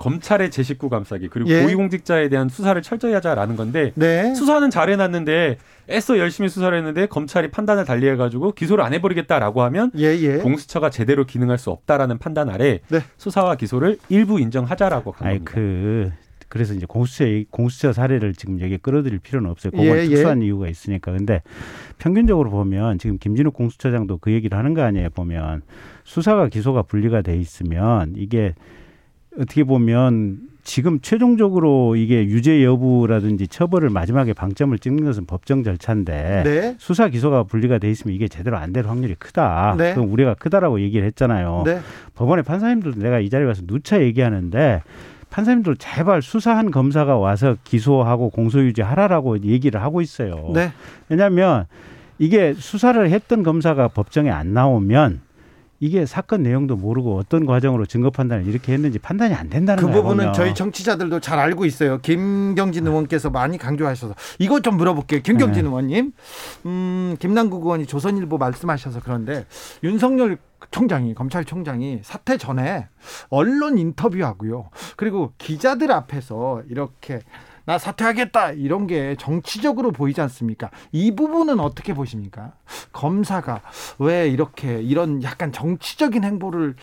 검찰의 제식구 감싸기 그리고 예. 고위공직자에 대한 수사를 철저히 하자라는 건데 네. 수사는 잘해놨는데 애써 열심히 수사를 했는데 검찰이 판단을 달리해가지고 기소를 안 해버리겠다라고 하면 예예. 공수처가 제대로 기능할 수 없다라는 판단 아래 네. 수사와 기소를 일부 인정하자라고 간 겁니다. 그, 그래서 이제 공수처, 공수처 사례를 지금 여기에 끌어들일 필요는 없어요. 그건 예, 특수한 예. 이유가 있으니까. 근데 평균적으로 보면 지금 김진욱 공수처장도 그 얘기를 하는 거 아니에요. 보면 수사가 기소가 분리가 돼 있으면 이게 어떻게 보면 지금 최종적으로 이게 유죄 여부라든지 처벌을 마지막에 방점을 찍는 것은 법정 절차인데 네. 수사 기소가 분리가 돼 있으면 이게 제대로 안 될 확률이 크다. 네. 그럼 우려가 크다라고 얘기를 했잖아요. 네. 법원의 판사님들도 내가 이 자리에 와서 누차 얘기하는데 판사님들 제발 수사한 검사가 와서 기소하고 공소유지 하라라고 얘기를 하고 있어요. 네. 왜냐하면 이게 수사를 했던 검사가 법정에 안 나오면 이게 사건 내용도 모르고 어떤 과정으로 증거 판단을 이렇게 했는지 판단이 안 된다는 거예요. 그 부분은 보면. 저희 정치자들도 잘 알고 있어요. 김경진 네. 의원께서 많이 강조하셔서 이거 좀 물어볼게요. 김경진 네. 의원님, 음, 김남국 의원이 조선일보 말씀하셔서 그런데 윤석열 총장이 검찰총장이 사퇴 전에 언론 인터뷰하고요. 그리고 기자들 앞에서 이렇게 나 사퇴하겠다 이런 게 정치적으로 보이지 않습니까? 이 부분은 어떻게 보십니까? 검사가 왜 이렇게 이런 약간 정치적인 행보를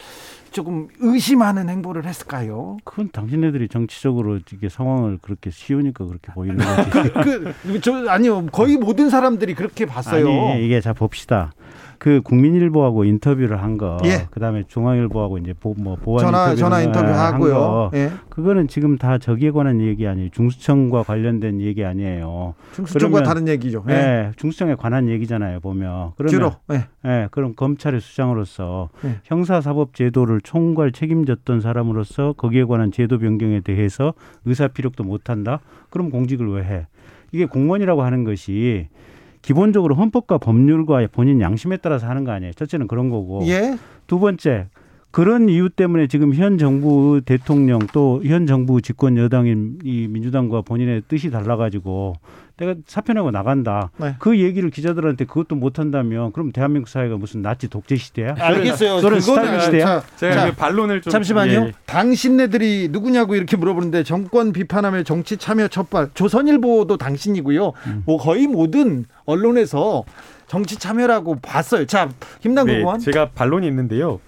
조금 의심하는 행보를 했을까요? 그건 당신네들이 정치적으로 이게 상황을 그렇게 씌우니까 그렇게 보이는 거지. 그, 그, 저, 아니요. 거의 모든 사람들이 그렇게 봤어요. 아니, 이게 자 봅시다. 그 국민일보하고 인터뷰를 한 거, 예. 그다음에 중앙일보하고 이제 보, 뭐 보안 전화, 전화 인터뷰 하고요. 예. 그거는 지금 다 저기에 관한 얘기 아니에요. 중수청과 관련된 얘기 아니에요. 중수청과 다른 얘기죠. 예. 예, 중수청에 관한 얘기잖아요. 보면 그러면, 주로. 예. 예, 그럼 검찰의 수장으로서 예. 형사사법제도를 총괄 책임졌던 사람으로서 거기에 관한 제도 변경에 대해서 의사 피력도 못한다. 그럼 공직을 왜 해? 이게 공무원이라고 하는 것이. 기본적으로 헌법과 법률과 본인 양심에 따라서 하는 거 아니에요. 첫째는 그런 거고. 예. 두 번째, 그런 이유 때문에 지금 현 정부 대통령 또 현 정부 집권 여당인 이 민주당과 본인의 뜻이 달라가지고 내가 사표 내고 나간다. 네. 그 얘기를 기자들한테 그것도 못한다면 그럼 대한민국 사회가 무슨 나치 독재 시대야? 알겠어요. 그런 스타일 시대야? 자, 제가 반론을 좀. 잠시만요. 예. 당신네들이 누구냐고 이렇게 물어보는데 정권 비판하며 정치 참여 첫발. 조선일보도 당신이고요. 음. 뭐 거의 모든 언론에서 정치 참여라고 봤어요. 자, 김남국 의원. 네, 제가 반론이 있는데요.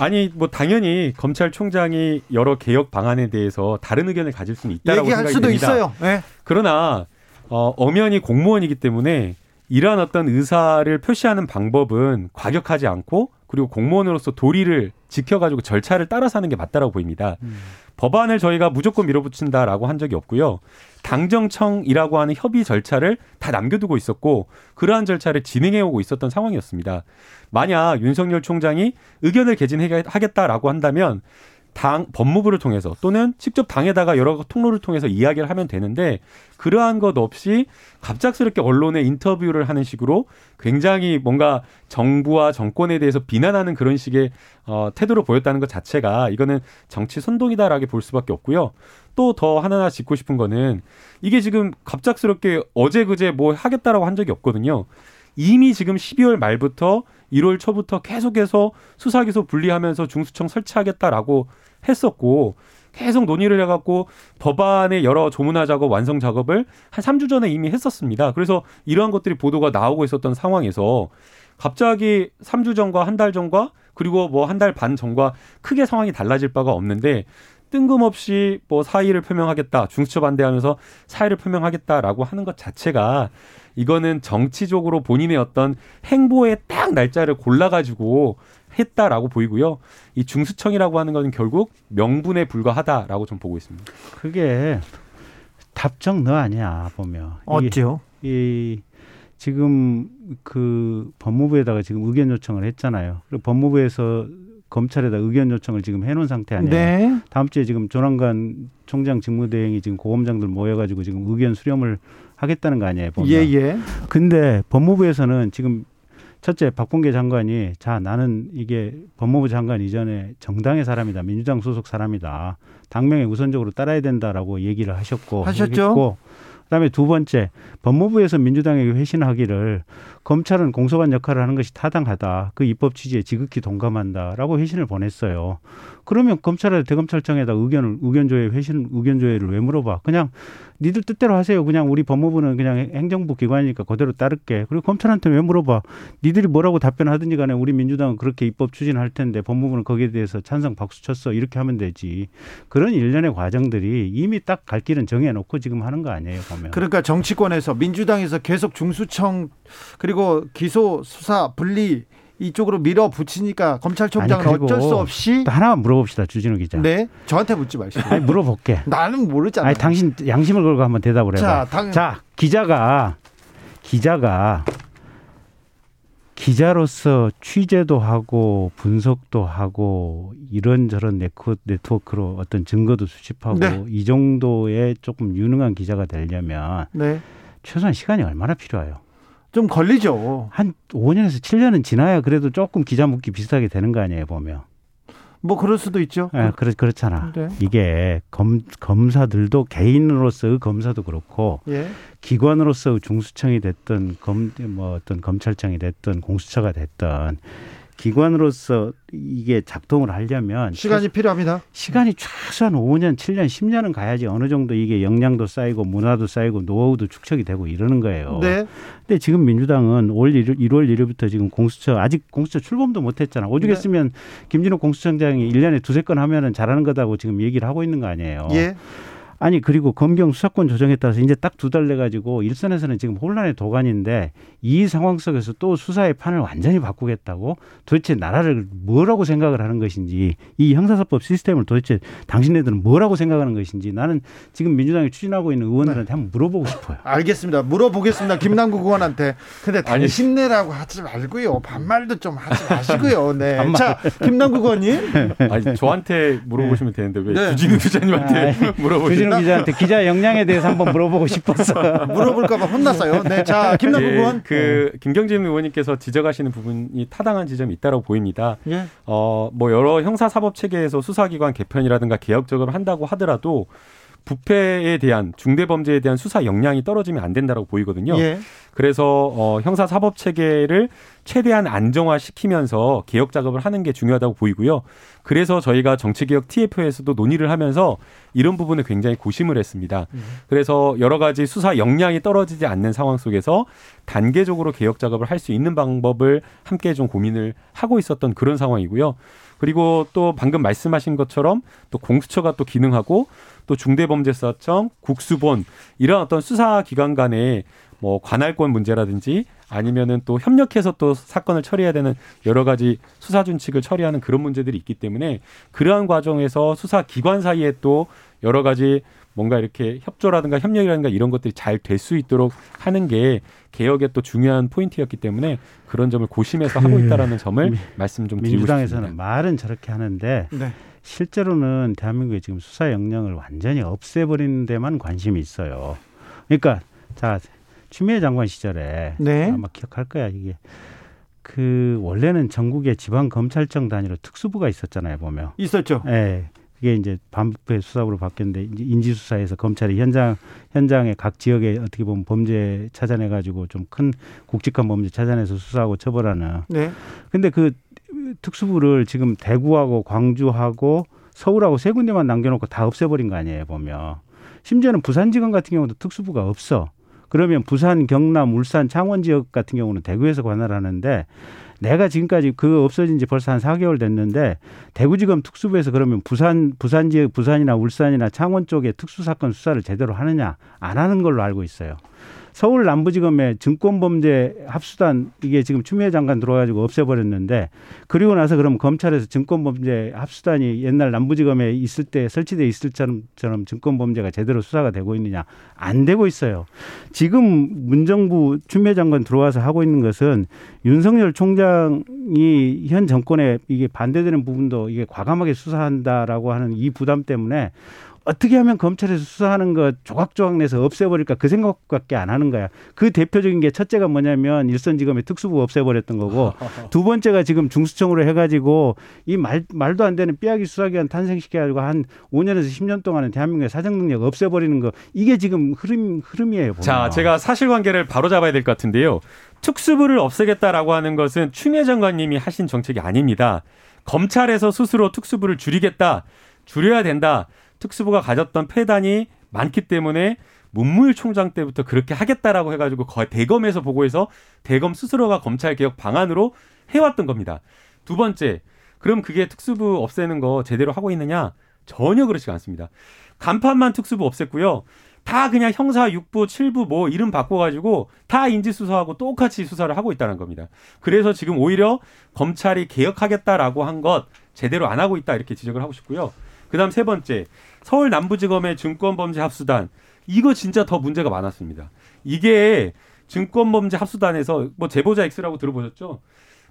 아니 뭐 당연히 검찰총장이 여러 개혁 방안에 대해서 다른 의견을 가질 수는 있다라고 얘기할 생각이 수도 됩니다. 있어요. 네. 그러나 어, 엄연히 공무원이기 때문에 이러한 어떤 의사를 표시하는 방법은 과격하지 않고 그리고 공무원으로서 도리를 지켜가지고 절차를 따라서 하는 게 맞다라고 보입니다. 음. 법안을 저희가 무조건 밀어붙인다라고 한 적이 없고요. 당정청이라고 하는 협의 절차를 다 남겨두고 있었고 그러한 절차를 진행해오고 있었던 상황이었습니다. 만약 윤석열 총장이 의견을 개진하겠다라고 한다면 당 법무부를 통해서 또는 직접 당에다가 여러 통로를 통해서 이야기를 하면 되는데 그러한 것 없이 갑작스럽게 언론에 인터뷰를 하는 식으로 굉장히 뭔가 정부와 정권에 대해서 비난하는 그런 식의 어, 태도를 보였다는 것 자체가 이거는 정치 선동이다라고 볼 수밖에 없고요. 또 더 하나하나 짚고 싶은 거는 이게 지금 갑작스럽게 어제 그제 뭐 하겠다라고 한 적이 없거든요. 이미 지금 십이월 말부터 일월 초부터 계속해서 수사기소 분리하면서 중수청 설치하겠다라고 했었고 계속 논의를 해갖고 법안의 여러 조문화 작업, 완성 작업을 한 삼 주 전에 이미 했었습니다. 그래서 이러한 것들이 보도가 나오고 있었던 상황에서 갑자기 삼 주 전과 한 달 전과 그리고 뭐 한 달 반 전과 크게 상황이 달라질 바가 없는데 뜬금없이 뭐 사의를 표명하겠다, 중수처 반대하면서 사의를 표명하겠다라고 하는 것 자체가 이거는 정치적으로 본인의 어떤 행보에 딱 날짜를 골라가지고 했다라고 보이고요. 이 중수청이라고 하는 것은 결국 명분에 불과하다라고 좀 보고 있습니다. 그게 답정 너 아니야 보면. 어째요? 이, 이 지금 그 법무부에다가 지금 의견 요청을 했잖아요. 그리고 법무부에서 검찰에다 의견 요청을 지금 해놓은 상태 아니에요. 네. 다음 주에 지금 조남관 총장 직무대행이 지금 고검장들 모여가지고 지금 의견 수렴을 하겠다는 거 아니에요. 보면. 예, 예. 근데 법무부에서는 지금 첫째 박범계 장관이 자 나는 이게 법무부 장관 이전에 정당의 사람이다. 민주당 소속 사람이다. 당명에 우선적으로 따라야 된다라고 얘기를 하셨고. 하셨죠. 했고, 그다음에 두 번째, 법무부에서 민주당에게 회신하기를 검찰은 공소관 역할을 하는 것이 타당하다. 그 입법 취지에 지극히 동감한다라고 회신을 보냈어요. 그러면 검찰에 대검찰청에다 의견을 의견 조회 회신 의견 조회를 왜 물어봐? 그냥 니들 뜻대로 하세요. 그냥 우리 법무부는 그냥 행정부 기관이니까 그대로 따를게. 그리고 검찰한테 왜 물어봐? 니들이 뭐라고 답변하든지 간에 우리 민주당은 그렇게 입법 추진할 텐데 법무부는 거기에 대해서 찬성 박수 쳤어. 이렇게 하면 되지. 그런 일련의 과정들이 이미 딱 갈 길은 정해놓고 지금 하는 거 아니에요, 보면. 그러니까 정치권에서 민주당에서 계속 중수청 그리고 기소 수사 분리 이쪽으로 밀어붙이니까 검찰총장은 어쩔 수 없이. 하나만 물어봅시다, 주진우 기자. 네, 저한테 묻지 마시고. 아니, 물어볼게. 나는 모르잖아. 아니, 당신 양심을 걸고 한번 대답을 해봐. 자, 당... 자 기자가 기자가 기자로서 취재도 하고 분석도 하고 이런저런 네트워크로 어떤 증거도 수집하고 네. 이 정도의 조금 유능한 기자가 되려면 네. 최소한 시간이 얼마나 필요해요? 좀 걸리죠. 한 오 년에서 칠 년은 지나야 그래도 조금 기자 묻기 비슷하게 되는 거 아니에요, 보면. 뭐 그럴 수도 있죠. 네, 그렇, 그렇잖아. 네. 이게 검, 검사들도 개인으로서의 검사도 그렇고 예. 기관으로서의 중수청이 됐든 검, 뭐 어떤 검찰청이 됐든 공수처가 됐든 기관으로서 이게 작동을 하려면 시간이 최소, 필요합니다. 시간이 최소한 오 년, 칠 년, 십 년은 가야지 어느 정도 이게 역량도 쌓이고 문화도 쌓이고 노하우도 축적이 되고 이러는 거예요. 네. 근데 지금 민주당은 올 일월 일일부터 지금 공수처 아직 공수처 출범도 못 했잖아. 오죽했으면 네. 김진욱 공수처장이 일 년에 두세 건 하면은 잘하는 거다고 지금 얘기를 하고 있는 거 아니에요. 예. 아니 그리고 검경 수사권 조정에 따라서 이제 딱 두 달 내 가지고 일선에서는 지금 혼란의 도가니인데 이 상황 속에서 또 수사의 판을 완전히 바꾸겠다고 도대체 나라를 뭐라고 생각을 하는 것인지 이 형사사법 시스템을 도대체 당신네들은 뭐라고 생각하는 것인지 나는 지금 민주당이 추진하고 있는 의원들한테 네. 한번 물어보고 싶어요. 알겠습니다. 물어보겠습니다. 김남국 의원한테. 근데 당신네라고 하지 말고요. 반말도 좀 하지 마시고요. 네. 자, 김남국 의원님. 아니 저한테 물어보시면 되는데 왜 네. 주진우 기자님한테 물어보시죠? 기자한테 기자 역량에 대해서 한번 물어보고 싶었어요. 물어볼까봐 혼났어요. 네, 자 김남국 의원, 예, 그 김경진 의원님께서 지적하시는 부분이 타당한 지점이 있다고 보입니다. 예. 어, 뭐 여러 형사 사법 체계에서 수사기관 개편이라든가 개혁 적용을 한다고 하더라도 부패에 대한 중대 범죄에 대한 수사 역량이 떨어지면 안 된다고 보이거든요. 예. 그래서 어, 형사 사법 체계를 최대한 안정화시키면서 개혁 작업을 하는 게 중요하다고 보이고요. 그래서 저희가 정치개혁 티에프에서도 논의를 하면서 이런 부분을 굉장히 고심을 했습니다. 그래서 여러 가지 수사 역량이 떨어지지 않는 상황 속에서 단계적으로 개혁 작업을 할 수 있는 방법을 함께 좀 고민을 하고 있었던 그런 상황이고요. 그리고 또 방금 말씀하신 것처럼 또 공수처가 또 기능하고 또 중대범죄수사청, 국수본 이런 어떤 수사기관 간의 뭐 관할권 문제라든지 아니면은 또 협력해서 또 사건을 처리해야 되는 여러 가지 수사 준칙을 처리하는 그런 문제들이 있기 때문에 그러한 과정에서 수사 기관 사이에 또 여러 가지 뭔가 이렇게 협조라든가 협력이라든가 이런 것들이 잘 될 수 있도록 하는 게 개혁의 또 중요한 포인트였기 때문에 그런 점을 고심해서 그 하고 있다라는 점을 미, 말씀 좀 드리고 싶습니다. 민주당에서는 말은 저렇게 하는데 네. 실제로는 대한민국의 지금 수사 역량을 완전히 없애버리는 데만 관심이 있어요. 그러니까 자. 추미애 장관 시절에 네. 아마 기억할 거야 이게 그 원래는 전국에 지방 검찰청 단위로 특수부가 있었잖아요 보면 있었죠. 네, 그게 이제 반부패 수사부로 바뀌었는데 인지 수사에서 검찰이 현장 현장의 각 지역에 어떻게 보면 범죄 찾아내가지고 좀 큰 국직한 범죄 찾아내서 수사하고 처벌하는. 네. 근데 그 특수부를 지금 대구하고 광주하고 서울하고 세 군데만 남겨놓고 다 없애버린 거 아니에요 보면. 심지어는 부산지검 같은 경우도 특수부가 없어. 그러면 부산, 경남, 울산, 창원 지역 같은 경우는 대구에서 관할하는데 내가 지금까지 그 없어진 지 벌써 한 사 개월 됐는데 대구지검 특수부에서 그러면 부산, 부산 지역, 부산이나 울산이나 창원 쪽에 특수사건 수사를 제대로 하느냐 안 하는 걸로 알고 있어요. 서울 남부지검의 증권범죄 합수단 이게 지금 추미애 장관 들어와가지고 없애버렸는데 그리고 나서 그럼 검찰에서 증권범죄 합수단이 옛날 남부지검에 있을 때 설치돼 있을 때처럼 증권범죄가 제대로 수사가 되고 있느냐 안 되고 있어요. 지금 문정부 추미애 장관 들어와서 하고 있는 것은 윤석열 총장이 현 정권에 이게 반대되는 부분도 이게 과감하게 수사한다라고 하는 이 부담 때문에 어떻게 하면 검찰에서 수사하는 거 조각조각 내서 없애버릴까 그 생각밖에 안 하는 거야. 그 대표적인 게 첫째가 뭐냐면 일선지검의 특수부 없애버렸던 거고, 두 번째가 지금 중수청으로 해가지고 이 말, 말도 안 되는 삐약이 수사기관 탄생시켜가지고 한 오 년에서 십 년 동안은 대한민국의 사정능력 없애버리는 거, 이게 지금 흐름, 흐름이에요. 보면. 자, 제가 사실관계를 바로 잡아야 될 것 같은데요. 특수부를 없애겠다라고 하는 것은 추미애 장관님이 하신 정책이 아닙니다. 검찰에서 스스로 특수부를 줄이겠다, 줄여야 된다. 특수부가 가졌던 폐단이 많기 때문에 문무일 총장 때부터 그렇게 하겠다라고 해가지고 거의 대검에서 보고해서 대검 스스로가 검찰개혁 방안으로 해왔던 겁니다. 두 번째, 그럼 그게 특수부 없애는 거 제대로 하고 있느냐? 전혀 그렇지 않습니다. 간판만 특수부 없앴고요. 다 그냥 형사 육 부, 칠 부 뭐 이름 바꿔가지고 다 인지수사하고 똑같이 수사를 하고 있다는 겁니다. 그래서 지금 오히려 검찰이 개혁하겠다라고 한 것 제대로 안 하고 있다, 이렇게 지적을 하고 싶고요. 그다음 세 번째, 서울 남부지검의 증권범죄 합수단. 이거 진짜 더 문제가 많았습니다. 이게 증권범죄 합수단에서 뭐 제보자 X라고 들어보셨죠?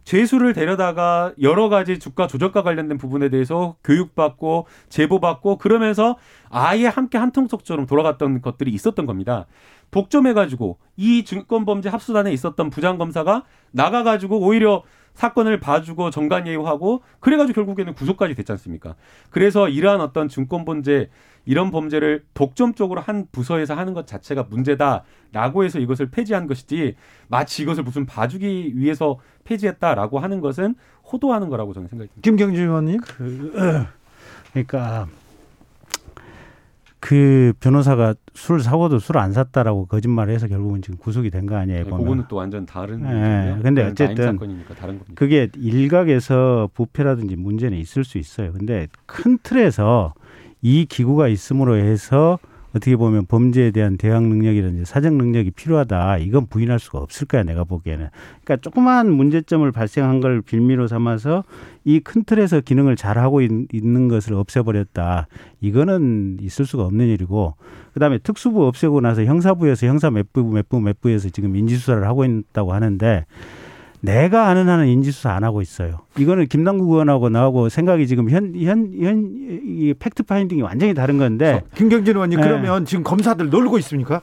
죄수를 데려다가 여러 가지 주가 조작과 관련된 부분에 대해서 교육받고 제보받고 그러면서 아예 함께 한 통속처럼 돌아갔던 것들이 있었던 겁니다. 독점해가지고 이 증권범죄 합수단에 있었던 부장검사가 나가가지고 오히려 사건을 봐주고 정관예우하고 그래가지고 결국에는 구속까지 됐지 않습니까? 그래서 이러한 어떤 증권범죄, 이런 범죄를 독점 쪽으로 한 부서에서 하는 것 자체가 문제다라고 해서 이것을 폐지한 것이지, 마치 이것을 무슨 봐주기 위해서 폐지했다라고 하는 것은 호도하는 거라고 저는 생각합니다. 김경진 의원님. 그, 그러니까 그 변호사가 술 사고도 술 안 샀다라고 거짓말을 해서 결국은 지금 구속이 된 거 아니에요? 네, 그거는 또 완전 다른 문제예요. 그런데 네, 어쨌든 사건이니까 다른 겁니다. 그게 일각에서 부패라든지 문제는 있을 수 있어요. 그런데 큰 틀에서 이 기구가 있음으로 해서 어떻게 보면 범죄에 대한 대응 능력이든지 사정 능력이 필요하다, 이건 부인할 수가 없을 거야, 내가 보기에는. 그러니까 조그마한 문제점을 발생한 걸 빌미로 삼아서 이 큰 틀에서 기능을 잘하고 있는 것을 없애버렸다, 이거는 있을 수가 없는 일이고, 그다음에 특수부 없애고 나서 형사부에서 형사 몇 부, 몇 부, 몇 부에서 지금 인지수사를 하고 있다고 하는데, 내가 아는 한은 인지수사 안 하고 있어요. 이거는 김남국 의원하고 나하고 생각이 지금 현, 현, 현, 이 팩트 파인딩이 완전히 다른 건데. 김경진 의원님, 네. 그러면 지금 검사들 놀고 있습니까?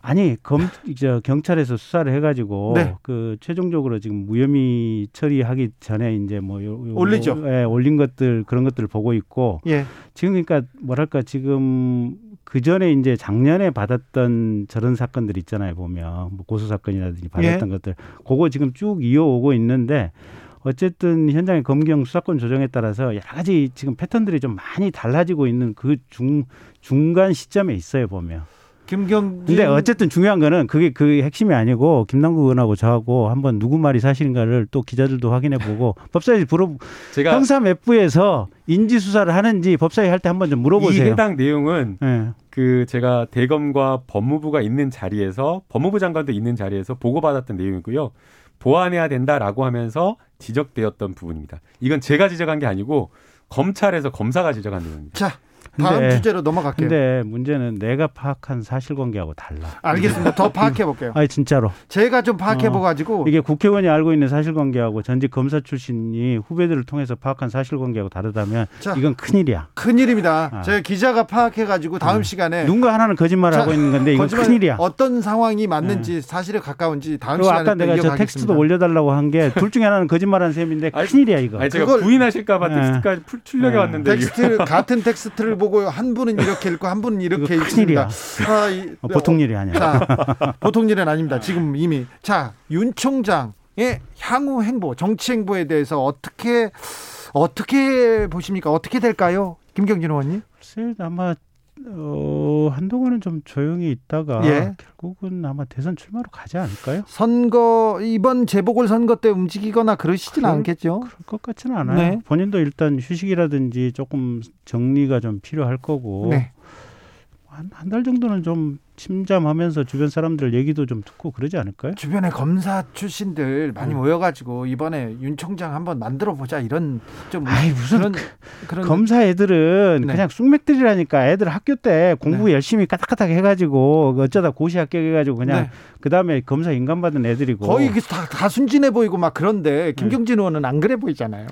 아니, 검, 저, 경찰에서 수사를 해가지고, 네. 그, 최종적으로 지금 무혐의 처리하기 전에 이제 뭐, 요, 요, 올리죠. 뭐, 예, 올린 것들, 그런 것들을 보고 있고, 예. 지금 그러니까 뭐랄까, 지금 그 전에 이제 작년에 받았던 저런 사건들 있잖아요, 보면. 뭐 고소사건이라든지 받았던 예. 것들. 그거 지금 쭉 이어오고 있는데, 어쨌든 현장의 검경 수사권 조정에 따라서 여러 가지 지금 패턴들이 좀 많이 달라지고 있는 그 중, 중간 시점에 있어요, 보면. 김경진. 근데 어쨌든 중요한 거는 그게 그 핵심이 아니고, 김남국 의원하고 저하고 한번 누구 말이 사실인가를 또 기자들도 확인해보고 법사위 불어 제가 형사 몇 부에서 인지 수사를 하는지 법사위 할 때 한번 좀 물어보세요. 이 해당 내용은 네. 그 제가 대검과 법무부가 있는 자리에서, 법무부 장관도 있는 자리에서 보고받았던 내용이고요. 보완해야 된다라고 하면서 지적되었던 부분입니다. 이건 제가 지적한 게 아니고 검찰에서 검사가 지적한 내용입니다. 자. 다음 근데, 주제로 넘어갈게요. 근데 문제는 내가 파악한 사실관계하고 달라. 알겠습니다. 더 파악해 볼게요. 아니 진짜로. 제가 좀 파악해 보가지고 어, 이게 국회의원이 알고 있는 사실관계하고 전직 검사 출신이 후배들을 통해서 파악한 사실관계하고 다르다면 자, 이건 큰일이야. 큰일입니다. 아. 제가 기자가 파악해 가지고 다음 음. 시간에 누군가 하나는 거짓말을 자, 하고 있는 건데 이건 큰일이야. 어떤 상황이 맞는지 음. 사실에 가까운지 다음 시간에 아까 내가 저 텍스트도 올려달라고 한 게 둘 중에 하나는 거짓말한 셈인데 아니, 큰일이야 이거. 아니, 제가 그걸, 부인하실까 봐 텍스트까지 출력해 네. 왔는데 텍스트 같은 텍스트를 보고 한 분은 이렇게 읽고 한 분은 이렇게 읽습니다. 아, 이, 보통 일이 아니야. 아, 보통 일은 아닙니다. 지금 이미 자, 윤 총장의 향후 행보, 정치 행보에 대해서 어떻게 어떻게 보십니까? 어떻게 될까요, 김경진 의원님? 글쎄, 아마 어, 한동안은 좀 조용히 있다가 예. 결국은 아마 대선 출마로 가지 않을까요? 선거 이번 재보궐선거 때 움직이거나 그러시진 그럴, 않겠죠? 그럴 것 같지는 않아요. 네. 본인도 일단 휴식이라든지 조금 정리가 좀 필요할 거고 네. 한 한 달 정도는 좀 침잠하면서 주변 사람들 얘기도 좀 듣고 그러지 않을까요? 주변에 검사 출신들 많이 음. 모여가지고 이번에 윤 총장 한번 만들어보자 이런 좀 아이, 무슨 그런, 그, 그런 검사 애들은 네. 그냥 쑥맥들이라니까. 애들 학교 때 공부 네. 열심히 까딱까딱 해가지고 어쩌다 고시 합격해가지고 그냥 네. 그 다음에 검사 인간 받은 애들이고 거의 다, 다 순진해 보이고 막 그런데 김경진 네. 의원은 안 그래 보이잖아요.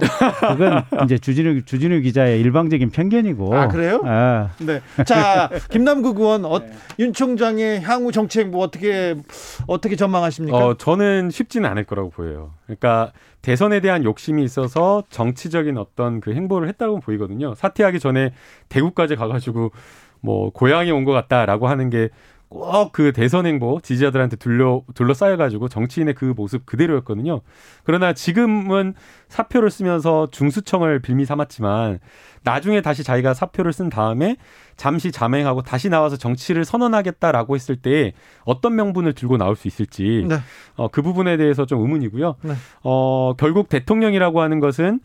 그건 이제 주진우, 주진우 기자의 일방적인 편견이고. 아 그래요? 아. 네. 자 김남국 의원 어, 네. 윤 총장 장의 향후 정책 뭐 어떻게 어떻게 전망하십니까? 어, 저는 쉽지는 않을 거라고 보여요. 그러니까 대선에 대한 욕심이 있어서 정치적인 어떤 그 행보를 했다고 보이거든요. 사퇴하기 전에 대구까지 가가지고 뭐 고향에 온 것 같다라고 하는 게 꼭 그 대선 행보 지지자들한테 둘러 둘러싸여가지고 정치인의 그 모습 그대로였거든요. 그러나 지금은 사표를 쓰면서 중수청을 빌미 삼았지만 나중에 다시 자기가 사표를 쓴 다음에 잠시 잠행하고 다시 나와서 정치를 선언하겠다라고 했을 때 어떤 명분을 들고 나올 수 있을지 네. 어, 그 부분에 대해서 좀 의문이고요. 네. 어, 결국 대통령이라고 하는 것은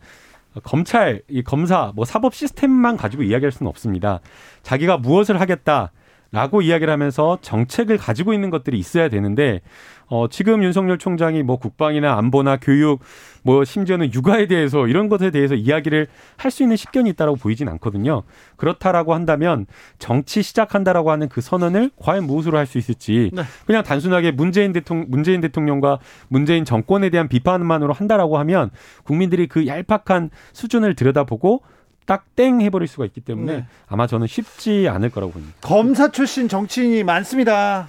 검찰, 이 검사, 뭐 사법 시스템만 가지고 이야기할 수는 없습니다. 자기가 무엇을 하겠다. 라고 이야기를 하면서 정책을 가지고 있는 것들이 있어야 되는데 어, 지금 윤석열 총장이 뭐 국방이나 안보나 교육 뭐 심지어는 육아에 대해서 이런 것에 대해서 이야기를 할 수 있는 식견이 있다고 보이진 않거든요. 그렇다라고 한다면 정치 시작한다라고 하는 그 선언을 과연 무엇으로 할 수 있을지 네. 그냥 단순하게 문재인 대통령, 문재인 대통령과 문재인 정권에 대한 비판만으로 한다라고 하면 국민들이 그 얄팍한 수준을 들여다보고 딱 땡 해버릴 수가 있기 때문에 네. 아마 저는 쉽지 않을 거라고 봅니다. 검사 출신 정치인이 많습니다.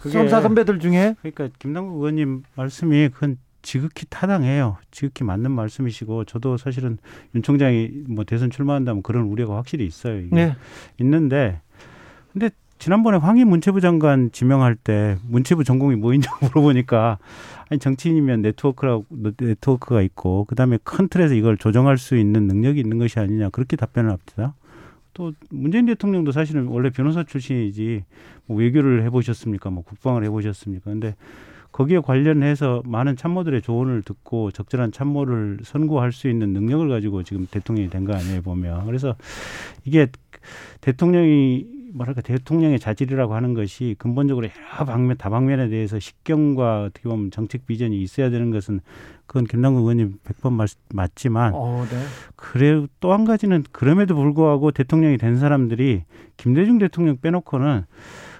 그게, 검사 선배들 중에. 그러니까 김남국 의원님 말씀이 그건 지극히 타당해요. 지극히 맞는 말씀이시고 저도 사실은 윤 총장이 뭐 대선 출마한다면 그런 우려가 확실히 있어요. 이게. 네. 있는데 근데 지난번에 황희 문체부 장관 지명할 때 문체부 전공이 뭐인지 물어보니까 아니 정치인이면 네트워크라고 네트워크가 있고 그다음에 큰 틀에서 이걸 조정할 수 있는 능력이 있는 것이 아니냐 그렇게 답변을 합니다. 또 문재인 대통령도 사실은 원래 변호사 출신이지 뭐 외교를 해보셨습니까? 뭐 국방을 해보셨습니까? 그런데 거기에 관련해서 많은 참모들의 조언을 듣고 적절한 참모를 선고할 수 있는 능력을 가지고 지금 대통령이 된 거 아니에요 보면. 그래서 이게 대통령이 뭐랄까 대통령의 자질이라고 하는 것이 근본적으로 여러 방면 다방면에 대해서 식견과 어떻게 보면 정책 비전이 있어야 되는 것은 그건 김남국 의원님 백 번 말, 맞지만 어, 네. 그래 또 한 가지는 그럼에도 불구하고 대통령이 된 사람들이 김대중 대통령 빼놓고는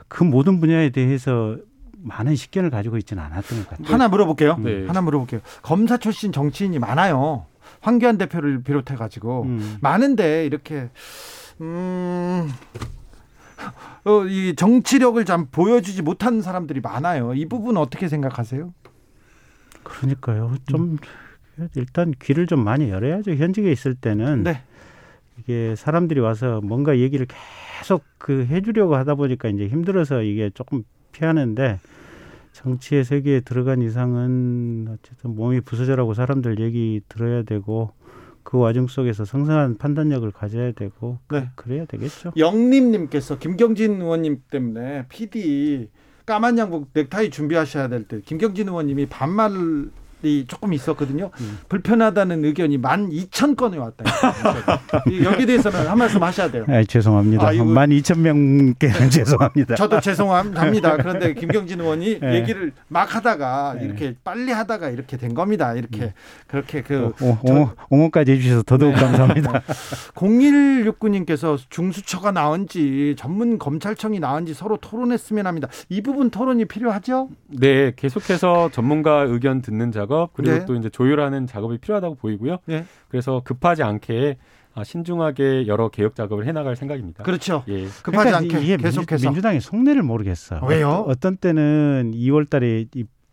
그 모든 분야에 대해서 많은 식견을 가지고 있지는 않았던 것 같아요. 하나 물어볼게요. 네. 하나 물어볼게요. 검사 출신 정치인이 많아요. 황교안 대표를 비롯해 가지고 음. 많은데 이렇게 음. 어, 이 정치력을 참 보여주지 못하는 사람들이 많아요. 이 부분 어떻게 생각하세요? 그러니까요. 좀 음. 일단 귀를 좀 많이 열어야죠. 현직에 있을 때는 네. 이게 사람들이 와서 뭔가 얘기를 계속 그 해주려고 하다 보니까 이제 힘들어서 이게 조금 피하는데 정치의 세계에 들어간 이상은 어쨌든 몸이 부서져라고 사람들 얘기 들어야 되고. 그 와중 속에서 상상한 판단력을 가져야 되고 네. 그래야 되겠죠. 영림님께서 김경진 의원님 때문에 피디 까만 양복 넥타이 준비하셔야 될 때 김경진 의원님이 반말이 조금 있었거든요. 음. 불편하다는 의견이 만 이천 건이 왔다. 여기에 대해서는 한 말씀 하셔야 돼요. 아, 죄송합니다. 아, 만 이천 명께는 죄송합니다. 저도 죄송합니다. 그런데 김경진 의원이 네. 얘기를 막 하다가 네. 이렇게 빨리 하다가 이렇게 된 겁니다. 이렇게 음. 그렇게 그 옹호까지 해주셔서 더더욱 네. 감사합니다. 공일육구 님께서 중수처가 나은지 전문 검찰청이 나은지 서로 토론했으면 합니다. 이 부분 토론이 필요하죠? 네, 계속해서 전문가 의견 듣는 작업 그리고 네. 또 이제 조율하는 작업이 필요하다고 보이고요. 네. 그래서 급하지 않게. 아, 신중하게 여러 개혁 작업을 해나갈 생각입니다. 그렇죠. 예. 급하지 그러니까 않게 이게 계속해서. 민주당의 속내를 모르겠어. 왜요? 어떤, 어떤 때는 이월 달에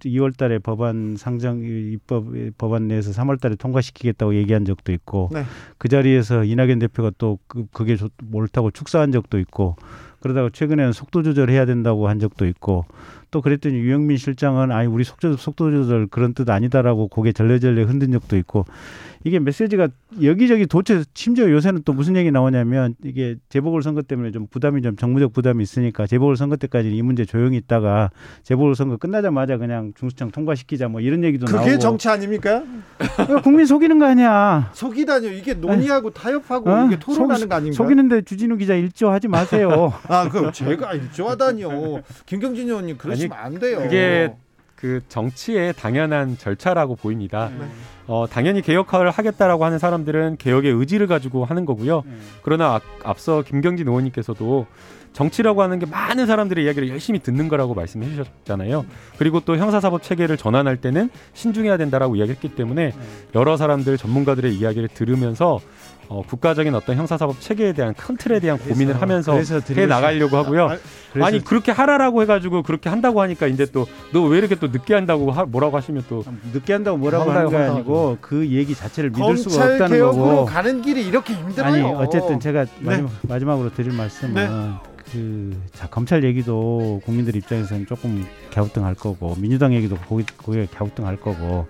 이월 달에 법안 상정 입법 법안 내에서 삼월 달에 통과시키겠다고 얘기한 적도 있고 네. 그 자리에서 이낙연 대표가 또 그, 그게 옳다고 축사한 적도 있고 그러다가 최근에는 속도 조절해야 된다고 한 적도 있고 또 그랬더니 유영민 실장은 아니 우리 속도, 속도 조절 그런 뜻 아니다라고 고개 절레절레 흔든 적도 있고, 이게 메시지가 여기저기 도체, 심지어 요새는 또 무슨 얘기 나오냐면 이게 재보궐선거 때문에 좀 부담이 좀 정무적 부담이 있으니까 재보궐선거 때까지는 이 문제 조용히 있다가 재보궐선거 끝나자마자 그냥 중수청 통과시키자 뭐 이런 얘기도 그게 나오고. 그게 정치 아닙니까? 국민 속이는 거 아니야. 속이다뇨. 이게 논의하고 아니, 타협하고 어? 이게 토론하는 속, 거 아닙니까? 속이는데 주진우 기자 일조하지 마세요. 아 그럼 제가 일조하다뇨. 김경진 의원님 그러시면 아니, 안 돼요. 그게 그 정치의 당연한 절차라고 보입니다. 네. 어, 당연히 개혁화를 하겠다라고 하는 사람들은 개혁의 의지를 가지고 하는 거고요. 네. 그러나 앞, 앞서 김경진 의원님께서도 정치라고 하는 게 많은 사람들의 이야기를 열심히 듣는 거라고 말씀해 주셨잖아요. 그리고 또 형사사법 체계를 전환할 때는 신중해야 된다라고 이야기했기 때문에 여러 사람들, 전문가들의 이야기를 들으면서 어, 국가적인 어떤 형사사법 체계에 대한 큰 틀에 대한 그래서, 고민을 하면서 해 나가려고 하고요. 아, 아니 그렇게 하라라고 해가지고 그렇게 한다고 하니까 이제 또 너 왜 이렇게 또 늦게 한다고 하, 뭐라고 하시면 또 늦게 한다고 뭐라고 하는 게 아니고 그 얘기 자체를 믿을 수가 없다는 거고. 검찰개혁으로 가는 길이 이렇게 힘들어요. 아니 어쨌든 제가 네. 마지막, 마지막으로 드릴 말씀은 네. 그 자, 검찰 얘기도 국민들 입장에서는 조금 갸우뚱할 거고 민주당 얘기도 거기 거기에 갸우뚱할 거고,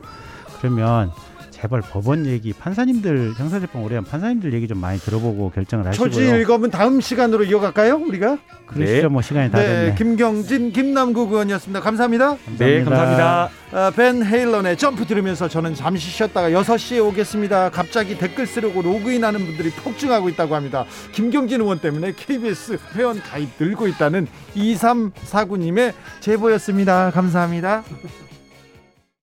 그러면 제발 법원 얘기, 판사님들 형사재판 오래 한 판사님들 얘기 좀 많이 들어보고 결정을 하시고요. 초지 일검은 다음 시간으로 이어갈까요, 우리가? 그렇죠. 네. 뭐 시간이 다 네, 됐네. 김경진, 김남국 의원이었습니다. 감사합니다. 감사합니다. 네, 감사합니다. 아, 벤 헤일런의 점프 들으면서 저는 잠시 쉬었다가 여섯 시에 오겠습니다. 갑자기 댓글 쓰려고 로그인하는 분들이 폭증하고 있다고 합니다. 김경진 의원 때문에 케이비에스 회원 가입 늘고 있다는 이삼사구 님의 제보였습니다. 감사합니다.